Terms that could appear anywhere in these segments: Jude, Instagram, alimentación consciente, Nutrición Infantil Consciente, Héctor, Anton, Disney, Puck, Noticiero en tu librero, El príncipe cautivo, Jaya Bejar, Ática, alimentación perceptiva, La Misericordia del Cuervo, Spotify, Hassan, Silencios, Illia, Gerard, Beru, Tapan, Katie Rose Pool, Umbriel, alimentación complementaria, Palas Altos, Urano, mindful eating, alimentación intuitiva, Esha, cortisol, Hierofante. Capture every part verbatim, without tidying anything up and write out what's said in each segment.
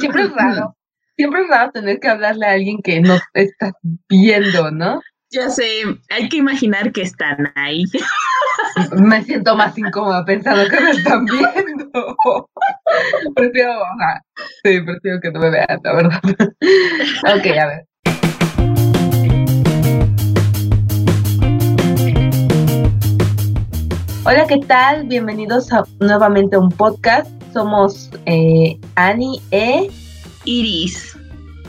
Siempre es raro. Siempre es raro tener que hablarle a alguien que nos está viendo, ¿no? Ya sé, hay que imaginar que están ahí. Me siento más incómoda pensando que me están viendo. Prefiero, ajá. Sí, prefiero que no me vean, la verdad. Ok, a ver. Hola, ¿qué tal? Bienvenidos a, nuevamente a un podcast. Somos eh, Annie e Iris.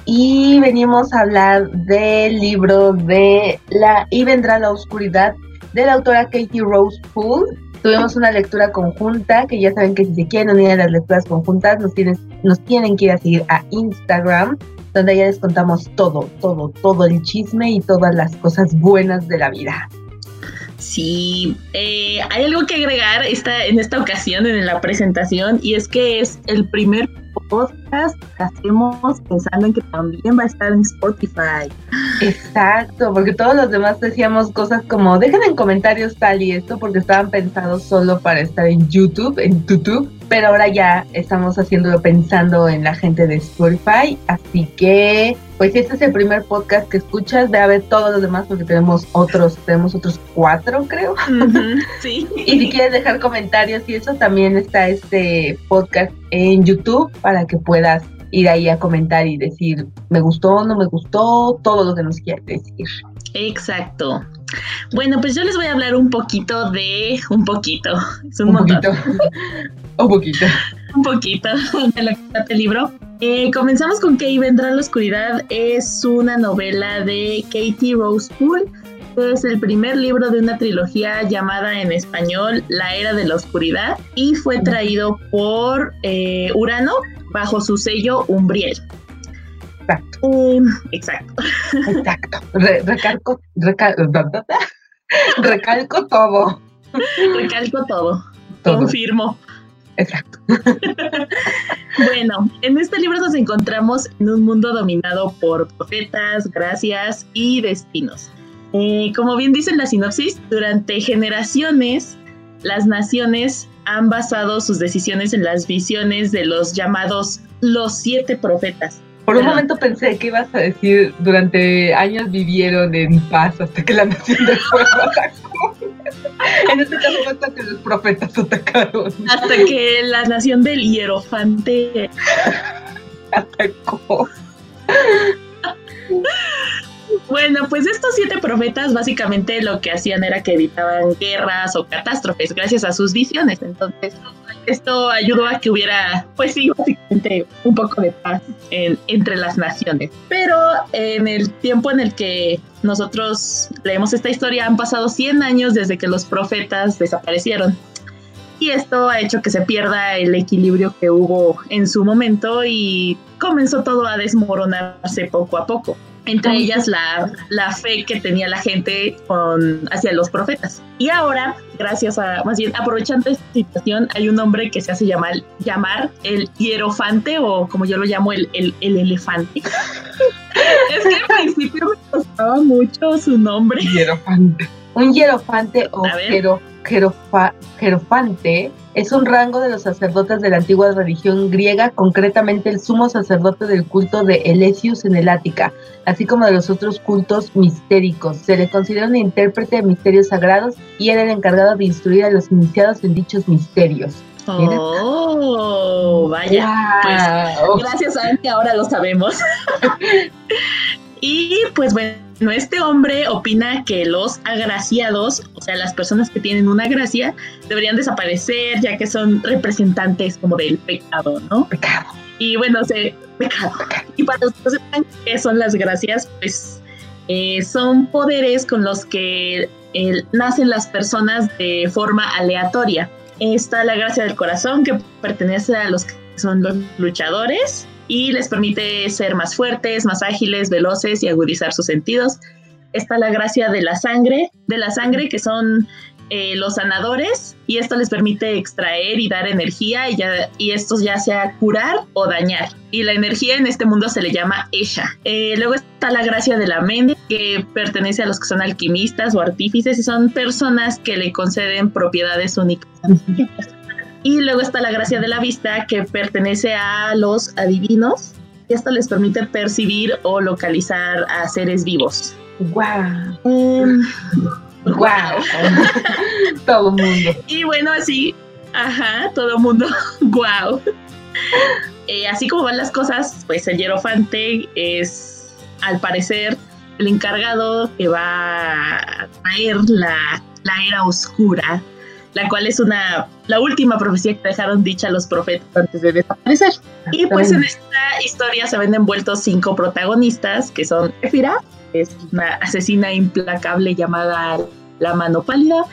Y venimos a hablar del libro de La Y Vendrá la Oscuridad, de la autora Katie Rose Pool. Tuvimos una lectura conjunta, que ya saben que si se quieren unir a las lecturas conjuntas, nos, tienes, nos tienen que ir a seguir a Instagram, donde ya les contamos todo, todo, todo el chisme y todas las cosas buenas de la vida. Sí, eh, hay algo que agregar esta, en esta ocasión, en la presentación, y es que es el primer podcast que hacemos pensando en que también va a estar en Spotify. Exacto, porque todos los demás decíamos cosas como, dejen en comentarios tal y esto, porque estaban pensados solo para estar en YouTube, en YouTube, pero ahora ya estamos haciéndolo pensando en la gente de Spotify, así que... Pues este es el primer podcast que escuchas, ve a ver todos los demás porque tenemos otros, tenemos otros cuatro, creo. Uh-huh, sí. Y si quieres dejar comentarios y eso, también está este podcast en YouTube para que puedas ir ahí a comentar y decir, me gustó, no me gustó, todo lo que nos quieras decir. Exacto. Bueno, pues yo les voy a hablar un poquito de... Un poquito, es un, un montón. Poquito. un poquito. Un poquito de lo que trata el libro. Eh, comenzamos con Que ahí vendrá la oscuridad. Es una novela de Katie Rose Pool. Es el primer libro de una trilogía llamada en español La Era de la Oscuridad y fue traído por eh, Urano bajo su sello Umbriel. Exacto. Eh, exacto. Exacto. Re- recalco, recal- recalco todo. Recalco todo. todo. Confirmo. Exacto. Bueno, en este libro nos encontramos en un mundo dominado por profetas, gracias y destinos. Eh, como bien dice en la sinopsis, durante generaciones las naciones han basado sus decisiones en las visiones de los llamados los siete profetas. Por un momento pensé que ibas a decir, durante años vivieron en paz hasta que la nación del pueblo atacó. En este caso fue hasta que los profetas atacaron. Hasta que la nación del Hierofante atacó. Bueno, pues estos siete profetas básicamente lo que hacían era que evitaban guerras o catástrofes gracias a sus visiones. Entonces, esto ayudó a que hubiera, pues sí, básicamente un poco de paz en, entre las naciones. Pero en el tiempo en el que nosotros leemos esta historia han pasado cien años desde que los profetas desaparecieron. Y esto ha hecho que se pierda el equilibrio que hubo en su momento y comenzó todo a desmoronarse poco a poco. Entre ellas la, la fe que tenía la gente con, hacia los profetas. Y ahora, gracias a, más bien, aprovechando esta situación, hay un hombre que se hace llamar, llamar el Hierofante, o como yo lo llamo, el, el, el elefante. Es que al principio me costaba mucho su nombre. Hierofante. Un hierofante o jero, jerofa, jerofante es un rango de los sacerdotes de la antigua religión griega, concretamente el sumo sacerdote del culto de Eleusis en el Ática, así como de los otros cultos mistéricos. Se le considera un intérprete de misterios sagrados y era el encargado de instruir a los iniciados en dichos misterios. ¡Oh! Vaya, wow. Pues gracias a él que ahora lo sabemos. Y pues bueno, este hombre opina que los agraciados, o sea, las personas que tienen una gracia, deberían desaparecer ya que son representantes como del pecado, ¿no? Pecado. Y bueno, se, pecado. Y para los que no sepan qué son las gracias, pues eh, son poderes con los que eh, nacen las personas de forma aleatoria. Está la gracia del corazón, que pertenece a los que son los luchadores, y les permite ser más fuertes, más ágiles, veloces y agudizar sus sentidos. Está la gracia de la sangre, de la sangre que son eh, los sanadores, y esto les permite extraer y dar energía, y, ya, y estos ya sea curar o dañar. Y la energía en este mundo se le llama Esha. Eh, luego está la gracia de la mente, que pertenece a los que son alquimistas o artífices, y son personas que le conceden propiedades únicas. Y luego está la gracia de la vista, que pertenece a los adivinos, y esto les permite percibir o localizar a seres vivos. ¡Guau! Wow. Um, wow. wow. Todo el mundo. Y bueno, así, ajá, todo el mundo, wow. Eh, así como van las cosas, pues el hierofante es, al parecer, el encargado que va a traer la, la era oscura, la cual es una la última profecía que dejaron dicha los profetas antes de desaparecer. Y pues en esta historia se ven envueltos cinco protagonistas, que son Efira, que es una asesina implacable llamada La Mano Pálida;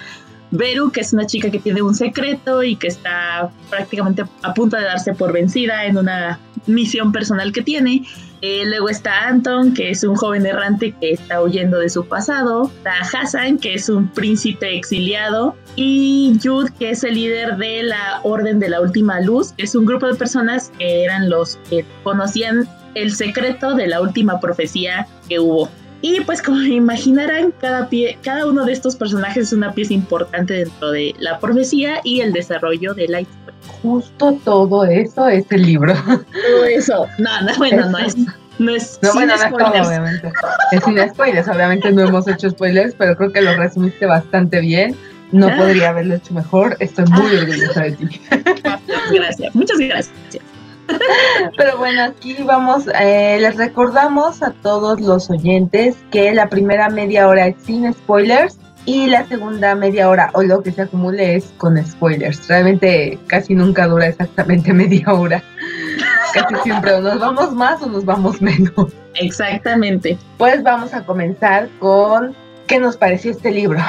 Beru, que es una chica que tiene un secreto y que está prácticamente a punto de darse por vencida en una misión personal que tiene; eh, luego está Anton, que es un joven errante que está huyendo de su pasado; está Hassan, que es un príncipe exiliado; y Jude, que es el líder de la Orden de la Última Luz, que es un grupo de personas que eran los que conocían el secreto de la última profecía que hubo. Y pues como imaginarán, cada, pie, cada uno de estos personajes es una pieza importante dentro de la profecía y el desarrollo de la historia. Justo todo eso es el libro. Todo eso. No, no, bueno, eso. no es... No, es no sin bueno, no spoilers. Es como, obviamente. Es sin spoilers, obviamente no hemos hecho spoilers, pero creo que lo resumiste bastante bien. No ah. podría haberlo hecho mejor. Estoy muy ah. orgullosa de ti. Gracias, muchas gracias. Pero bueno, aquí vamos, eh, les recordamos a todos los oyentes que la primera media hora es sin spoilers y la segunda media hora, o lo que se acumule, es con spoilers. Realmente casi nunca dura exactamente media hora. Casi siempre o nos vamos más o nos vamos menos. Exactamente. Pues vamos a comenzar con ¿qué nos pareció este libro?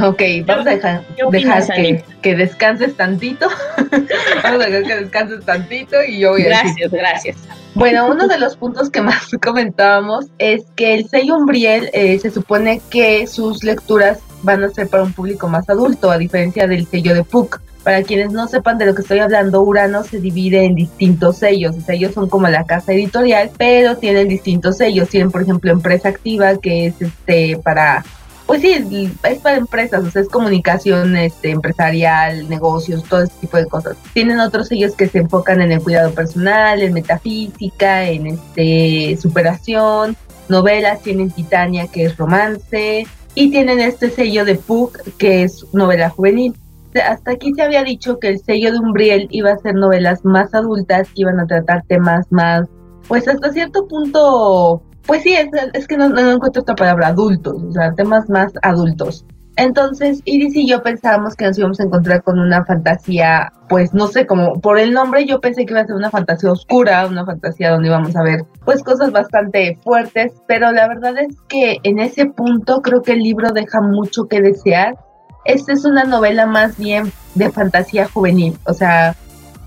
Ok, vamos a dejar, opinas, dejar que, que descanses tantito. Vamos a dejar que descanses tantito y yo voy a Gracias, decir. gracias. Bueno, uno de los puntos que más comentábamos es que el sello Umbriel eh, se supone que sus lecturas van a ser para un público más adulto, a diferencia del sello de Puck. Para quienes no sepan de lo que estoy hablando, Urano se divide en distintos sellos. O sea, ellos son como la casa editorial, pero tienen distintos sellos. Tienen, por ejemplo, Empresa Activa, que es este para... Pues sí, es para empresas, o sea, es comunicación este, empresarial, negocios, todo ese tipo de cosas. Tienen otros sellos que se enfocan en el cuidado personal, en metafísica, en este superación, novelas. Tienen Titania, que es romance, y tienen este sello de Puck, que es novela juvenil. Hasta aquí se había dicho que el sello de Umbriel iba a ser novelas más adultas, que iban a tratar temas más, pues hasta cierto punto... Pues sí, es, es que no, no encuentro otra palabra, adultos, o sea, temas más adultos. Entonces, Iris y yo pensábamos que nos íbamos a encontrar con una fantasía, pues no sé, como por el nombre yo pensé que iba a ser una fantasía oscura, una fantasía donde íbamos a ver pues cosas bastante fuertes, pero la verdad es que en ese punto creo que el libro deja mucho que desear. Esta es una novela más bien de fantasía juvenil, o sea,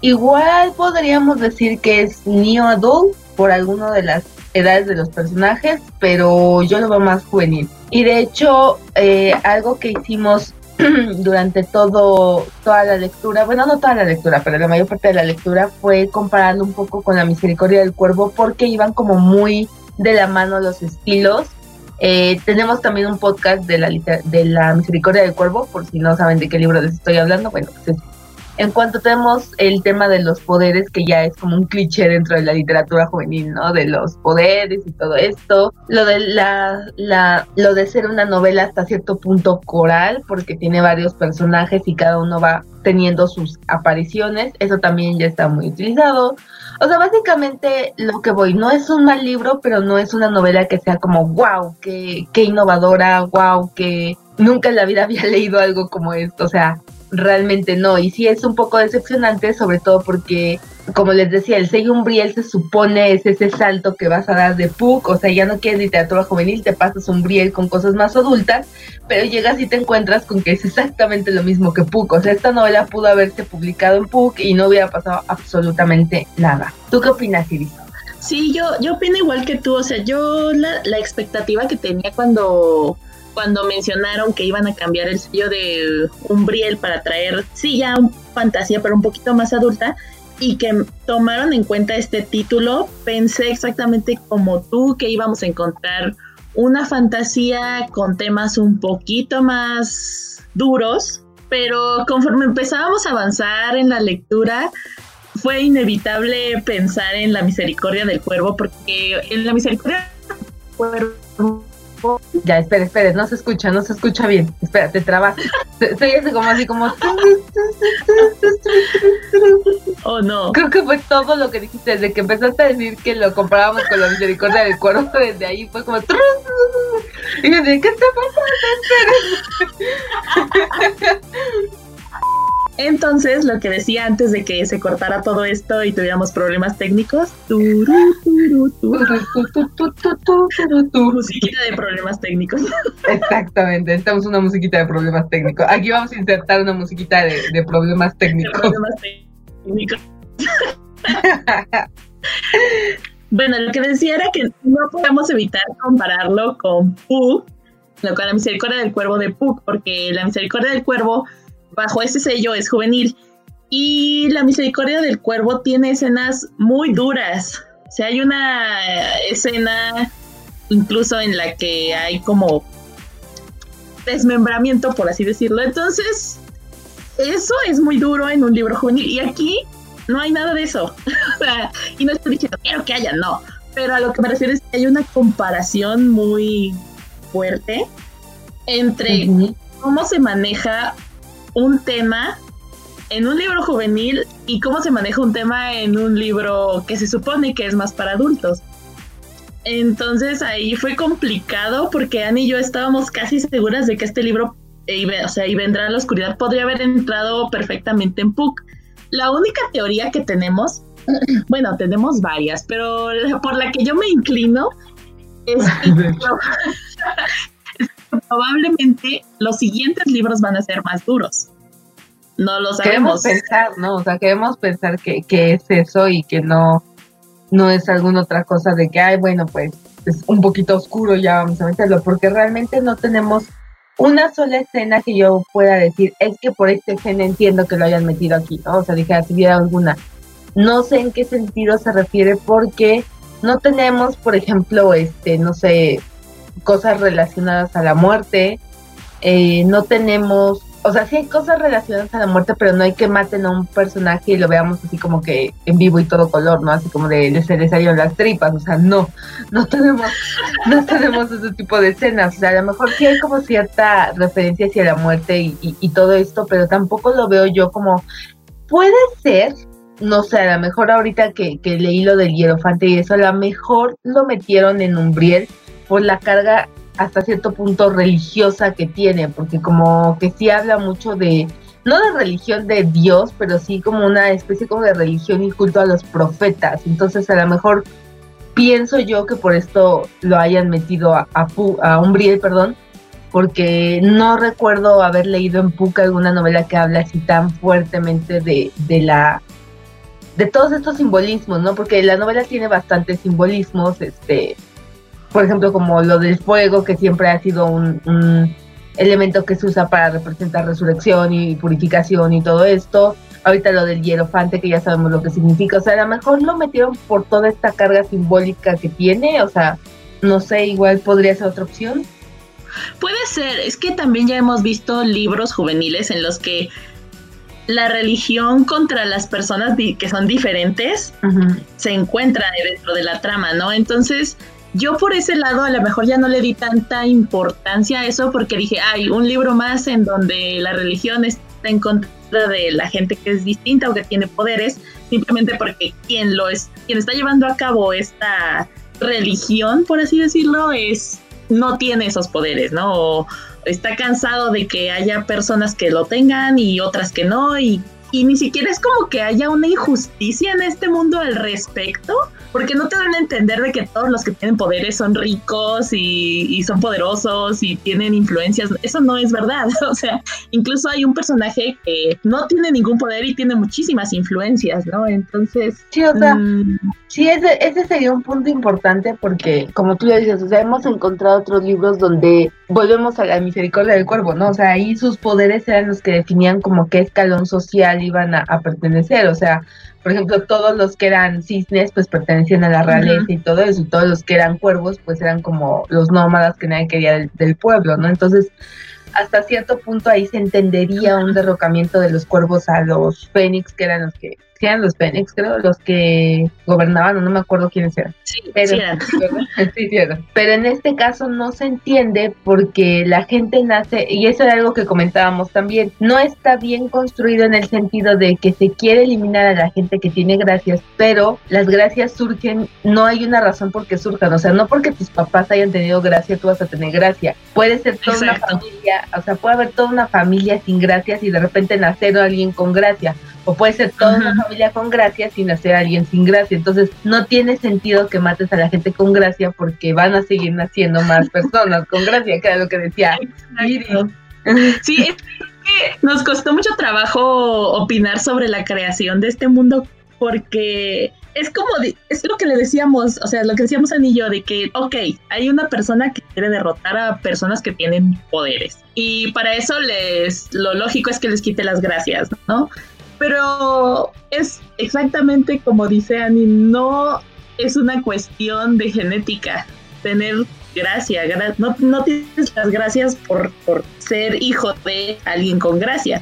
igual podríamos decir que es neo adult por alguno de las edades de los personajes, pero yo lo veo más juvenil. Y de hecho, eh, algo que hicimos durante todo toda la lectura, bueno, no toda la lectura, pero la mayor parte de la lectura, fue compararlo un poco con La Misericordia del Cuervo, porque iban como muy de la mano los estilos. Eh, tenemos también un podcast de la, de la Misericordia del Cuervo, por si no saben de qué libro les estoy hablando. Bueno, pues es, en cuanto tenemos el tema de los poderes, que ya es como un cliché dentro de la literatura juvenil, ¿no? De los poderes y todo esto. Lo de la, la lo de ser una novela hasta cierto punto coral, porque tiene varios personajes y cada uno va teniendo sus apariciones. Eso también ya está muy utilizado. O sea, básicamente lo que voy, no es un mal libro, pero no es una novela que sea como wow, qué, qué innovadora, wow, que nunca en la vida había leído algo como esto. O sea, realmente no, y sí es un poco decepcionante, sobre todo porque, como les decía, el sello Umbriel se supone es ese salto que vas a dar de Puck, o sea, ya no quieres literatura juvenil, te pasas Umbriel con cosas más adultas, pero llegas y te encuentras con que es exactamente lo mismo que Puck. O sea, esta novela pudo haberse publicado en Puck y no hubiera pasado absolutamente nada. ¿Tú qué opinas, Iris? Sí, yo, yo opino igual que tú. O sea, yo la, la expectativa que tenía cuando... Cuando mencionaron que iban a cambiar el sello de Umbriel para traer, sí, ya un fantasía, pero un poquito más adulta, y que tomaron en cuenta este título, pensé exactamente como tú, que íbamos a encontrar una fantasía con temas un poquito más duros, pero conforme empezábamos a avanzar en la lectura, fue inevitable pensar en La Misericordia del Cuervo, porque en La Misericordia del Cuervo... Ya, espera, espera, no se escucha, no se escucha bien. Espera, te trabas. Estoy como así como... Oh, no. Creo que fue todo lo que dijiste, desde que empezaste a decir que lo comparábamos con La Misericordia del Cuervo, desde ahí fue como... Y yo dije, ¿qué está pasando? Entonces, lo que decía antes de que se cortara todo esto y tuviéramos problemas técnicos, musiquita de problemas técnicos. Exactamente, necesitamos una musiquita de problemas técnicos. Aquí vamos a insertar una musiquita de, de problemas técnicos. De problemas técnicos. Bueno, lo que decía era que no podemos evitar compararlo con Puck, con La Misericordia del Cuervo de Puck, porque La Misericordia del Cuervo bajo ese sello es juvenil, y La Misericordia del Cuervo tiene escenas muy duras. O sea, hay una escena incluso en la que hay como desmembramiento, por así decirlo. Entonces, eso es muy duro en un libro juvenil, y aquí no hay nada de eso. Y no estoy diciendo, quiero que haya, no. Pero a lo que me refiero es que hay una comparación muy fuerte entre uh-huh. cómo se maneja un tema en un libro juvenil y cómo se maneja un tema en un libro que se supone que es más para adultos. Entonces ahí fue complicado porque Annie y yo estábamos casi seguras de que este libro, eh, o sea, Y vendrá la oscuridad, podría haber entrado perfectamente en Puck. La única teoría que tenemos, bueno, tenemos varias, pero la, por la que yo me inclino es que probablemente los siguientes libros van a ser más duros. No lo sabemos. Queremos pensar, ¿no? O sea, queremos pensar que, que es eso y que no, no es alguna otra cosa de que, ay, bueno, pues es un poquito oscuro, ya vamos a meterlo, porque realmente no tenemos una sola escena que yo pueda decir, es que por esta escena entiendo que lo hayan metido aquí, ¿no? O sea, dije, si hubiera alguna. No sé en qué sentido se refiere porque no tenemos, por ejemplo, este, no sé... cosas relacionadas a la muerte, eh, no tenemos, o sea, sí hay cosas relacionadas a la muerte, pero no hay que maten a un personaje y lo veamos así como que en vivo y todo color, ¿no? Así como de, de se les salieron las tripas, o sea, no, no tenemos, no tenemos ese tipo de escenas, o sea, a lo mejor sí hay como cierta referencia hacia la muerte y, y, y todo esto, pero tampoco lo veo yo como, puede ser, no sé, a lo mejor ahorita que, que leí lo del Hierofante y eso, a lo mejor lo metieron en Umbriel, por la carga hasta cierto punto religiosa que tiene, porque como que sí habla mucho de, no de religión de Dios, pero sí como una especie como de religión y culto a los profetas. Entonces a lo mejor pienso yo que por esto lo hayan metido a, a, Pu, a Umbriel, perdón, porque no recuerdo haber leído en Puck alguna novela que habla así tan fuertemente de, de la... de todos estos simbolismos, ¿no? Porque la novela tiene bastantes simbolismos, este... por ejemplo, como lo del fuego, que siempre ha sido un, un elemento que se usa para representar resurrección y purificación y todo esto. Ahorita lo del hierofante, que ya sabemos lo que significa. O sea, a lo mejor lo metieron por toda esta carga simbólica que tiene. O sea, no sé, igual podría ser otra opción. Puede ser. Es que también ya hemos visto libros juveniles en los que la religión contra las personas di- que son diferentes uh-huh. se encuentra dentro de la trama, ¿no? Entonces... yo por ese lado a lo mejor ya no le di tanta importancia a eso porque dije, hay un libro más en donde la religión está en contra de la gente que es distinta o que tiene poderes, simplemente porque quien lo es, quien está llevando a cabo esta religión, por así decirlo, es no tiene esos poderes, ¿no? O está cansado de que haya personas que lo tengan y otras que no, y, y ni siquiera es como que haya una injusticia en este mundo al respecto. Porque no te van a entender de que todos los que tienen poderes son ricos y, y son poderosos y tienen influencias. Eso no es verdad. O sea, incluso hay un personaje que no tiene ningún poder y tiene muchísimas influencias, ¿no? Entonces... sí, o sea, mmm... sí, ese, ese sería un punto importante porque, como tú ya dices, o sea, hemos encontrado otros libros donde volvemos a La Misericordia del Cuervo, ¿no? O sea, ahí sus poderes eran los que definían como qué escalón social iban a, a pertenecer, o sea... por ejemplo, todos los que eran cisnes, pues pertenecían a la realeza uh-huh. y todo eso, y todos los que eran cuervos, pues eran como los nómadas que nadie quería del, del pueblo, ¿no? Entonces, hasta cierto punto ahí se entendería un derrocamiento de los cuervos a los fénix, que eran los que, que eran los fénix, creo, los que gobernaban, o no me acuerdo quiénes eran. Sí, pero, sí eran. Sí, sí eran. Pero en este caso no se entiende porque la gente nace, y eso era algo que comentábamos también, no está bien construido en el sentido de que se quiere eliminar a la gente que tiene gracias, pero las gracias surgen, no hay una razón por qué surjan, o sea, no porque tus papás hayan tenido gracia, tú vas a tener gracia, puede ser toda Exacto. una familia. O sea, puede haber toda una familia sin gracias y de repente nacer alguien con gracia. O puede ser toda uh-huh. una familia con gracia sin nacer alguien sin gracia. Entonces, no tiene sentido que mates a la gente con gracia porque van a seguir naciendo más personas con gracia, que era lo que decía Sirio. Sí, es que nos costó mucho trabajo opinar sobre la creación de este mundo porque... Es como, de, es lo que le decíamos, o sea, lo que decíamos Ann y yo, de que, ok, hay una persona que quiere derrotar a personas que tienen poderes. Y para eso les, lo lógico es que les quite las gracias, ¿no? Pero es exactamente como dice Annie, no es una cuestión de genética, tener gracia, gra- no, no tienes las gracias por, por ser hijo de alguien con gracia.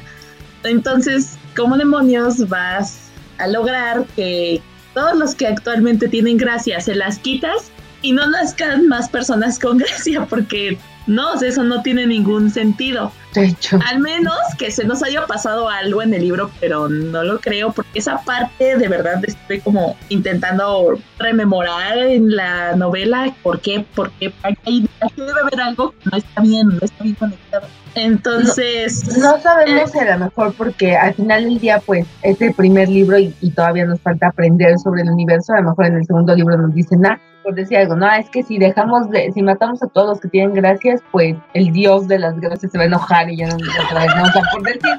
Entonces, ¿cómo demonios vas a lograr que... todos los que actualmente tienen gracia se las quitas y no nazcan más personas con gracia porque no, eso no tiene ningún sentido. De hecho. Al menos que se nos haya pasado algo en el libro, pero no lo creo porque esa parte de verdad estoy como intentando rememorar en la novela por qué, por qué, aquí debe haber algo que no está bien, no está bien conectado. Entonces... No, no sabemos eh, a lo mejor porque al final del día pues es el primer libro y, y todavía nos falta aprender sobre el universo, a lo mejor en el segundo libro nos dicen ah, por decir algo, no, es que si dejamos de, si matamos a todos los que tienen gracias, pues el dios de las gracias se va a enojar y ya no otra vez, no, o sea, por decir,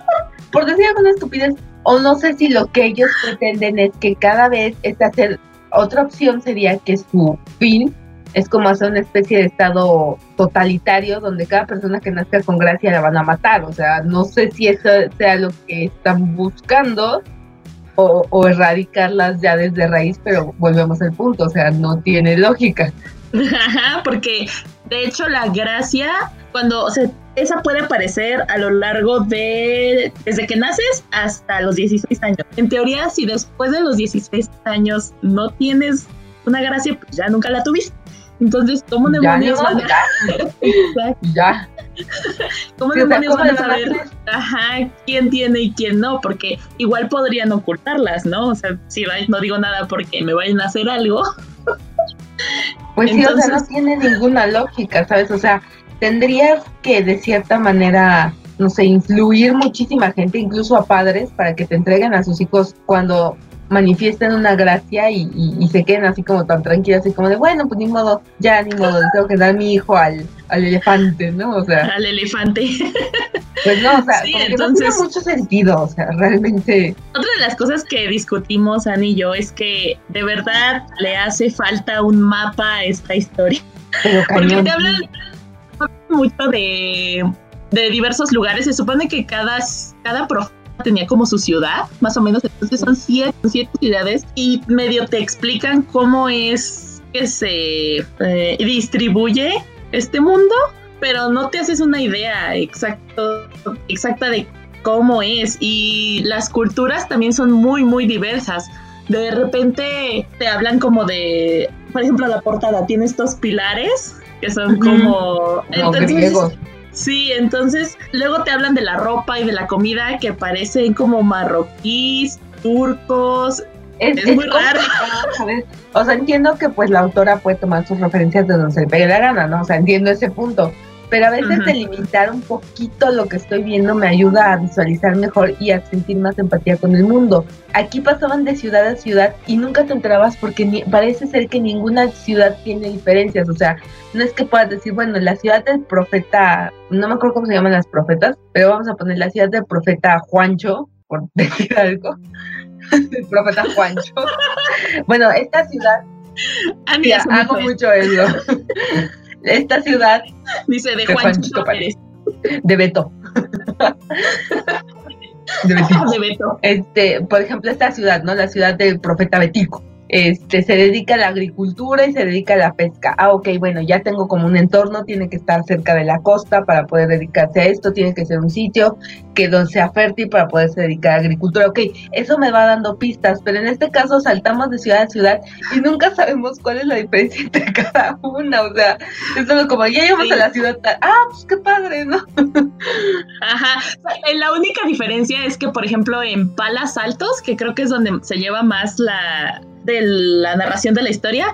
por decir alguna estupidez, o no sé si lo que ellos pretenden es que cada vez es hacer, otra opción sería que su fin es como hacer una especie de estado totalitario donde cada persona que nazca con gracia la van a matar, o sea, no sé si eso sea lo que están buscando o, o erradicarlas ya desde raíz, pero volvemos al punto, o sea, no tiene lógica. Ajá, porque de hecho la gracia, cuando, o sea, esa puede aparecer a lo largo de, desde que naces hasta los dieciséis años. En teoría, si después de los dieciséis años no tienes una gracia, pues ya nunca la tuviste. Entonces, ¿cómo demonios van a saber? Ya. ¿Cómo demonios van a saber ajá, quién tiene y quién no? Porque igual podrían ocultarlas, ¿no? O sea, si no digo nada porque me vayan a hacer algo. Pues entonces, sí, o sea, no tiene ninguna lógica, ¿sabes? O sea, tendrías que de cierta manera, no sé, influir muchísima gente, incluso a padres, para que te entreguen a sus hijos cuando... manifiestan una gracia y, y, y se queden así como tan tranquilas, así como de bueno, pues ni modo, ya ni modo, tengo que dar mi hijo al, al elefante, ¿no? O sea, al elefante. Pues no, o sea, sí, entonces, no tiene mucho sentido, o sea, realmente. Otra de las cosas que discutimos, Ann y yo, es que de verdad le hace falta un mapa a esta historia. Pero cañón. Porque te hablan mucho de, de diversos lugares, se supone que cada, cada profeta tenía como su ciudad, más o menos, entonces son siete, siete ciudades y medio te explican cómo es que se eh, distribuye este mundo, pero no te haces una idea exacto, exacta de cómo es y las culturas también son muy, muy diversas. De repente te hablan como de, por ejemplo, la portada tiene estos pilares que son como... Mm, entonces, no, sí, entonces luego te hablan de la ropa y de la comida que parecen como marroquíes, turcos, es, es, es muy raro. O sea, entiendo que pues la autora puede tomar sus referencias de donde se le pegue la gana, ¿no? O sea, entiendo ese punto, pero a veces uh-huh. delimitar un poquito lo que estoy viendo me ayuda a visualizar mejor y a sentir más empatía con el mundo. Aquí pasaban de ciudad a ciudad y nunca te enterabas porque ni, parece ser que ninguna ciudad tiene diferencias, o sea, no es que puedas decir, bueno, la ciudad del profeta, no me acuerdo cómo se llaman las profetas, pero vamos a poner la ciudad del profeta Juancho, por decir algo, el profeta Juancho. Bueno, esta ciudad, ya, hago mucho eso. Esta ciudad dice de Juancho Pérez, de Beto, de Betico. De Beto. Este, por ejemplo, esta ciudad, ¿no? La ciudad del profeta Betico. este, se dedica a la agricultura y se dedica a la pesca. Ah, ok, bueno, ya tengo como un entorno, tiene que estar cerca de la costa para poder dedicarse a esto, tiene que ser un sitio que donde sea fértil para poderse dedicar a agricultura. Ok, eso me va dando pistas, pero en este caso saltamos de ciudad a ciudad y nunca sabemos cuál es la diferencia entre cada una, o sea, es solo como, ya llegamos sí. a la ciudad, ah, pues qué padre, ¿no? Ajá, la única diferencia es que, por ejemplo, en Palas Altos, que creo que es donde se lleva más la... de la narración de la historia,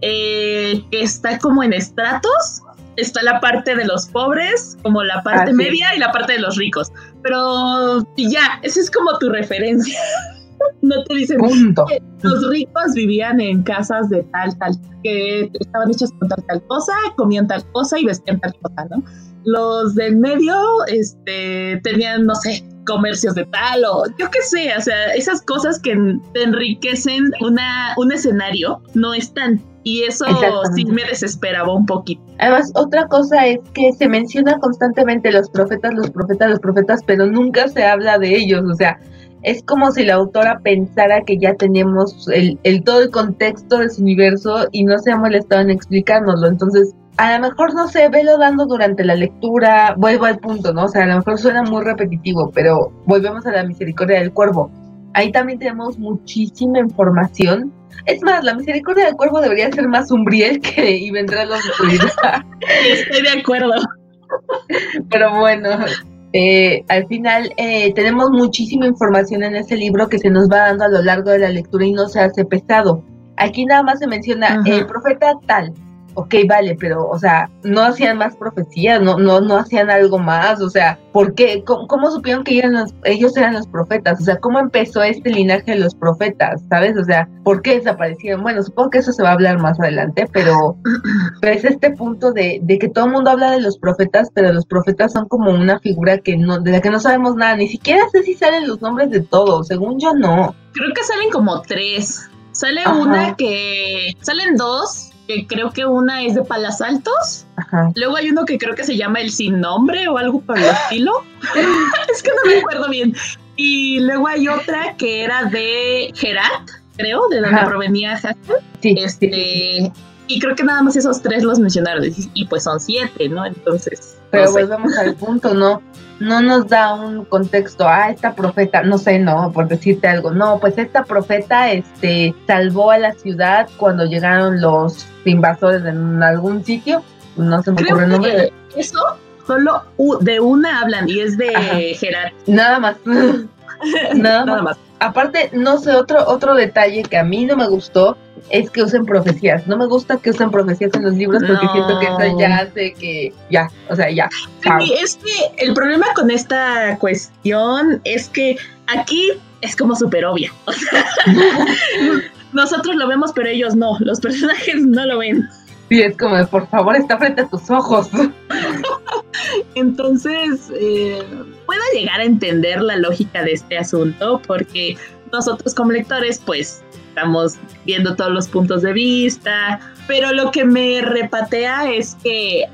eh, está como en estratos, está la parte de los pobres, como la parte ah, media sí. y la parte de los ricos, pero y ya, esa es como tu referencia. No te dicen Punto. Que los ricos vivían en casas de tal, tal, que estaban hechas con tal, tal cosa, comían tal cosa y vestían tal cosa, ¿no? Los del medio este, tenían, no sé, comercios de tal o yo qué sé, o sea, esas cosas que te enriquecen una, un escenario no están. Y eso sí me desesperaba un poquito. Además, otra cosa es que se menciona constantemente los profetas, los profetas, los profetas, pero nunca se habla de ellos, o sea, es como si la autora pensara que ya tenemos el, el todo el contexto de su universo y no se ha molestado en explicárnoslo. Entonces, a lo mejor, no sé, velo dando durante la lectura, vuelvo al punto, ¿no? O sea, a lo mejor suena muy repetitivo, pero volvemos a La Misericordia del Cuervo. Ahí también tenemos muchísima información. Es más, La Misericordia del Cuervo debería ser más Umbriel que y vendrá la oscuridad. Estoy de acuerdo. Pero bueno... Eh, al final eh, tenemos muchísima información en ese libro que se nos va dando a lo largo de la lectura y no se hace pesado. Aquí nada más se menciona el eh, profeta tal, ok, vale, pero o sea, no hacían más profecías, no, no, no hacían algo más, o sea, ¿por qué? ¿Cómo, cómo supieron que eran los, ellos eran los profetas? O sea, ¿cómo empezó este linaje de los profetas? ¿Sabes? O sea, ¿por qué desaparecieron? Bueno, supongo que eso se va a hablar más adelante, pero, pero es este punto de, de que todo el mundo habla de los profetas, pero los profetas son como una figura que no, de la que no sabemos nada, ni siquiera sé si salen los nombres de todos, según yo no. Creo que salen como tres, sale Ajá. una que... salen dos... que creo que una es de Palas Altos. Ajá. Luego hay uno que creo que se llama El Sin Nombre o algo por el estilo. Es que no me acuerdo bien. Y luego hay otra que era de Gerard, creo, de donde Ajá. provenía Hassan. Sí, este, sí. Y creo que nada más esos tres los mencionaron. Y pues son siete, ¿no? Entonces... Pero no sé. Volvemos al punto, ¿no? No nos da un contexto, ah, esta profeta, no sé, no, por decirte algo, no, pues esta profeta este, salvó a la ciudad cuando llegaron los invasores en algún sitio, no se me Creo ocurre el nombre. Eso, solo de una hablan y es de Ajá. Gerard. Nada más. Nada, Nada más. Aparte, no sé, otro, otro detalle que a mí no me gustó es que usen profecías. No me gusta que usen profecías en los libros porque no. siento que eso ya hace que... Ya, o sea, ya. Sí, es que el problema con esta cuestión es que aquí es como súper obvia. O sea, nosotros lo vemos, pero ellos no. Los personajes no lo ven. Sí, es como de, por favor, está frente a tus ojos. Entonces, eh, puedo llegar a entender la lógica de este asunto porque nosotros como lectores, pues... estamos viendo todos los puntos de vista, pero lo que me repatea es que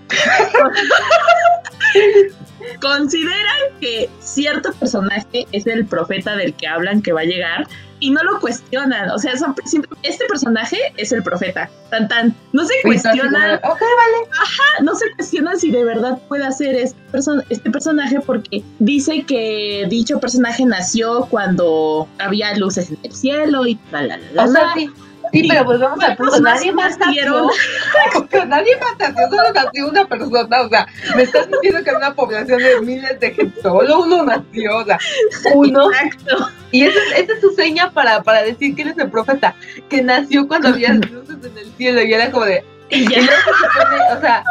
consideran que cierto personaje es el profeta del que hablan que va a llegar y no lo cuestionan, o sea, son, este personaje es el profeta, tan tan, no se cuestionan, okay, vale. Ajá, no se cuestionan si de verdad puede hacer este, perso- este personaje porque dice que dicho personaje nació cuando había luces en el cielo y tal, la, la, o la, sea, la. Sí, sí, sí, pero volvemos al punto, nadie más nació, nadie más nació, solo nació una persona, o sea, me estás diciendo que es una población de miles de gente, solo uno nació, o sea, uno. Exacto. Y esa es, es su seña para, para decir que eres el profeta, que nació cuando había luces en el cielo y era como de... Y ya. O sea...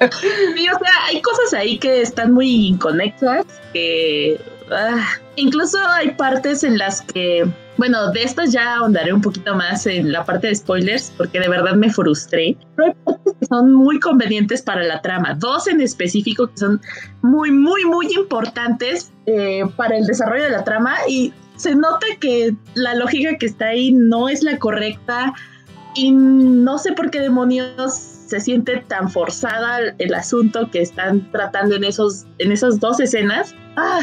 Y, o sea, hay cosas ahí que están muy inconexas, que... Ah, incluso hay partes en las que... Bueno, de estas ya ahondaré un poquito más en la parte de spoilers, porque de verdad me frustré. Pero hay partes que son muy convenientes para la trama. Dos en específico que son muy, muy, muy importantes eh, para el desarrollo de la trama. Y se nota que la lógica que está ahí no es la correcta. Y no sé por qué demonios se siente tan forzada el asunto que están tratando en, esos, en esas dos escenas. Ah,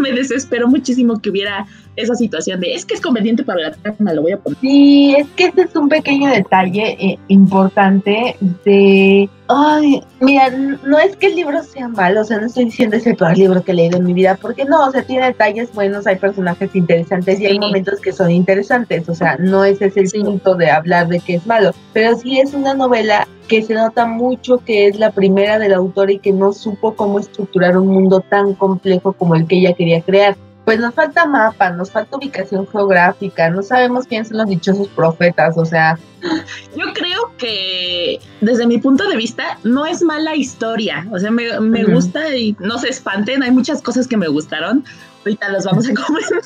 me desesperó muchísimo que hubiera... esa situación de es que es conveniente para la trama, lo voy a poner. Sí, es que este es un pequeño detalle eh, importante de... Ay, mira, no es que el libro sea malo, o sea, no estoy diciendo es el peor libro que he leído en mi vida, porque no, o sea, tiene detalles buenos, hay personajes interesantes y hay momentos que son interesantes, o sea, no ese es el sí. punto de hablar de que es malo, pero sí es una novela que se nota mucho que es la primera del autor y que no supo cómo estructurar un mundo tan complejo como el que ella quería crear. Pues nos falta mapa, nos falta ubicación geográfica, no sabemos quiénes son los dichosos profetas, o sea... Yo creo que, desde mi punto de vista, no es mala historia, o sea, me, me uh-huh. gusta y no se espanten, hay muchas cosas que me gustaron, ahorita las vamos a comentar,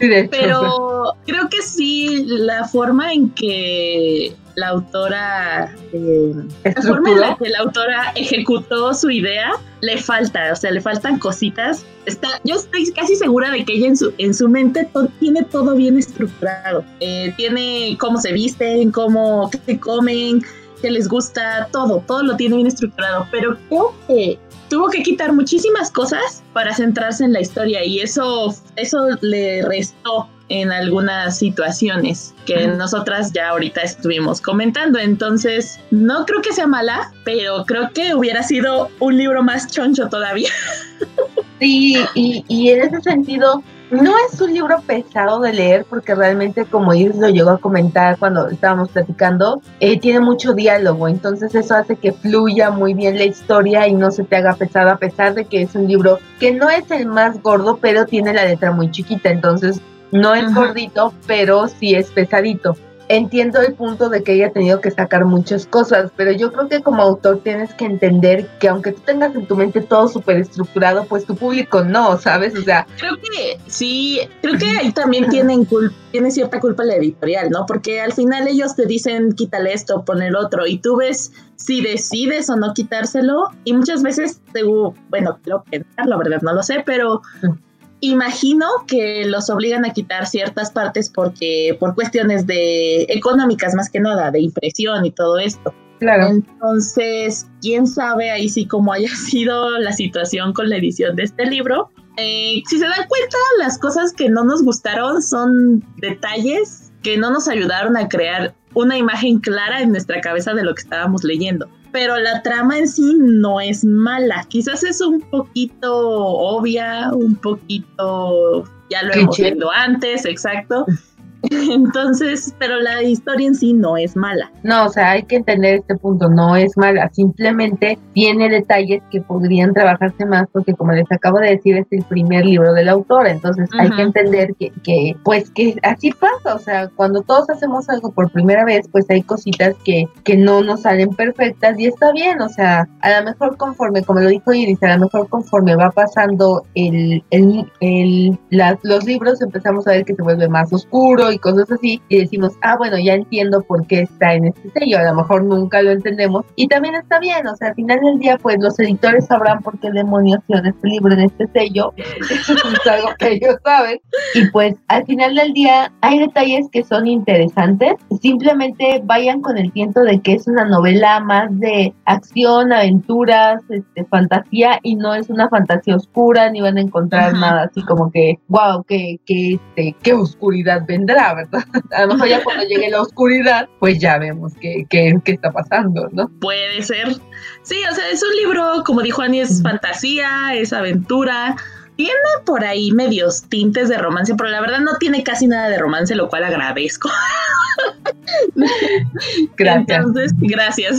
sí, de hecho, pero sí. creo que sí, la forma en que... la autora eh, la forma en la que la autora ejecutó su idea le falta, o sea, le faltan cositas. Está, yo estoy casi segura de que ella en su, en su mente to, tiene todo bien estructurado, eh, tiene cómo se visten, cómo qué comen, qué les gusta, todo, todo lo tiene bien estructurado, pero creo que tuvo que quitar muchísimas cosas para centrarse en la historia y eso, eso le restó en algunas situaciones que nosotras ya ahorita estuvimos comentando. Entonces, no creo que sea mala, pero creo que hubiera sido un libro más choncho todavía. Sí, y, y en ese sentido, no es un libro pesado de leer porque realmente, como Iris lo llegó a comentar cuando estábamos platicando, eh, tiene mucho diálogo, entonces eso hace que fluya muy bien la historia y no se te haga pesado, a pesar de que es un libro que no es el más gordo, pero tiene la letra muy chiquita, entonces no es gordito, pero sí es pesadito. Entiendo el punto de que ella ha tenido que sacar muchas cosas, pero yo creo que como autor tienes que entender que aunque tú tengas en tu mente todo súper estructurado, pues tu público no, ¿sabes? O sea... Creo que sí, creo que ahí también tienen cul- tiene cierta culpa la editorial, ¿no? Porque al final ellos te dicen, quítale esto, pon el otro, y tú ves si decides o no quitárselo, y muchas veces, te, uh, bueno, quiero pensar, la verdad no lo sé, pero... Imagino que los obligan a quitar ciertas partes porque por cuestiones de económicas más que nada, de impresión y todo esto. Claro. Entonces, quién sabe ahí sí cómo haya sido la situación con la edición de este libro. Eh, si se dan cuenta, las cosas que no nos gustaron son detalles que no nos ayudaron a crear una imagen clara en nuestra cabeza de lo que estábamos leyendo. Pero la trama en sí no es mala. Quizás es un poquito obvia, un poquito... Ya lo hemos visto antes, exacto. Entonces, pero la historia en sí no es mala. No, o sea, hay que entender este punto. No es mala, simplemente tiene detalles que podrían trabajarse más porque, como les acabo de decir, es el primer libro del autor. Entonces, uh-huh. hay que entender que, que, pues, que así pasa. O sea, cuando todos hacemos algo por primera vez, pues hay cositas que, que no nos salen perfectas y está bien. O sea, a lo mejor conforme, como lo dijo Iris, a lo mejor conforme va pasando el, el, el, las, los libros, empezamos a ver que se vuelve más oscuro y cosas así, y decimos, ah, bueno, ya entiendo por qué está en este sello, a lo mejor nunca lo entendemos, y también está bien, o sea, al final del día, pues, los editores sabrán por qué demonios tienen este libro en este sello, eso es algo que ellos saben, y pues, al final del día, hay detalles que son interesantes, simplemente vayan con el tiento de que es una novela más de acción, aventuras, este, fantasía, y no es una fantasía oscura, ni van a encontrar Ajá. nada así como que, wow, qué, qué, este, qué oscuridad vendrá, ¿verdad? A lo mejor ya cuando llegue la oscuridad, pues ya vemos qué, qué, qué está pasando, ¿no? Puede ser. Sí, o sea, es un libro, como dijo Ani, es fantasía, es aventura. Tiene por ahí medios tintes de romance, pero la verdad no tiene casi nada de romance, lo cual agradezco. Gracias. Entonces, gracias.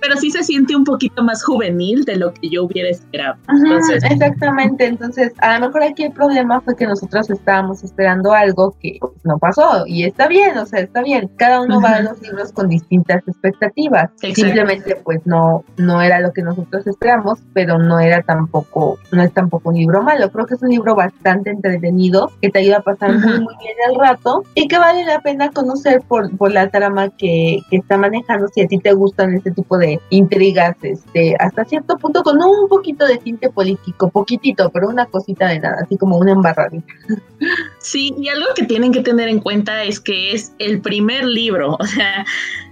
Pero sí se siente un poquito más juvenil de lo que yo hubiera esperado. Entonces, Ajá, exactamente. Entonces, a lo mejor aquí el problema fue que nosotros estábamos esperando algo que pues, no pasó. Y está bien, o sea, está bien. Cada uno Ajá. va a los libros con distintas expectativas. Exacto. Simplemente, pues, no, no era lo que nosotros esperamos, pero no era tampoco, no es tampoco un libro malo. Creo que es un libro bastante entretenido que te ayuda a pasar muy, muy bien el rato y que vale la pena conocer por, por la trama que que, que está manejando, si a ti te gustan este tipo de intrigas, este, hasta cierto punto con un poquito de tinte político, poquitito, pero una cosita de nada, así como una embarradita. Sí, y algo que tienen que tener en cuenta es que es el primer libro, o sea,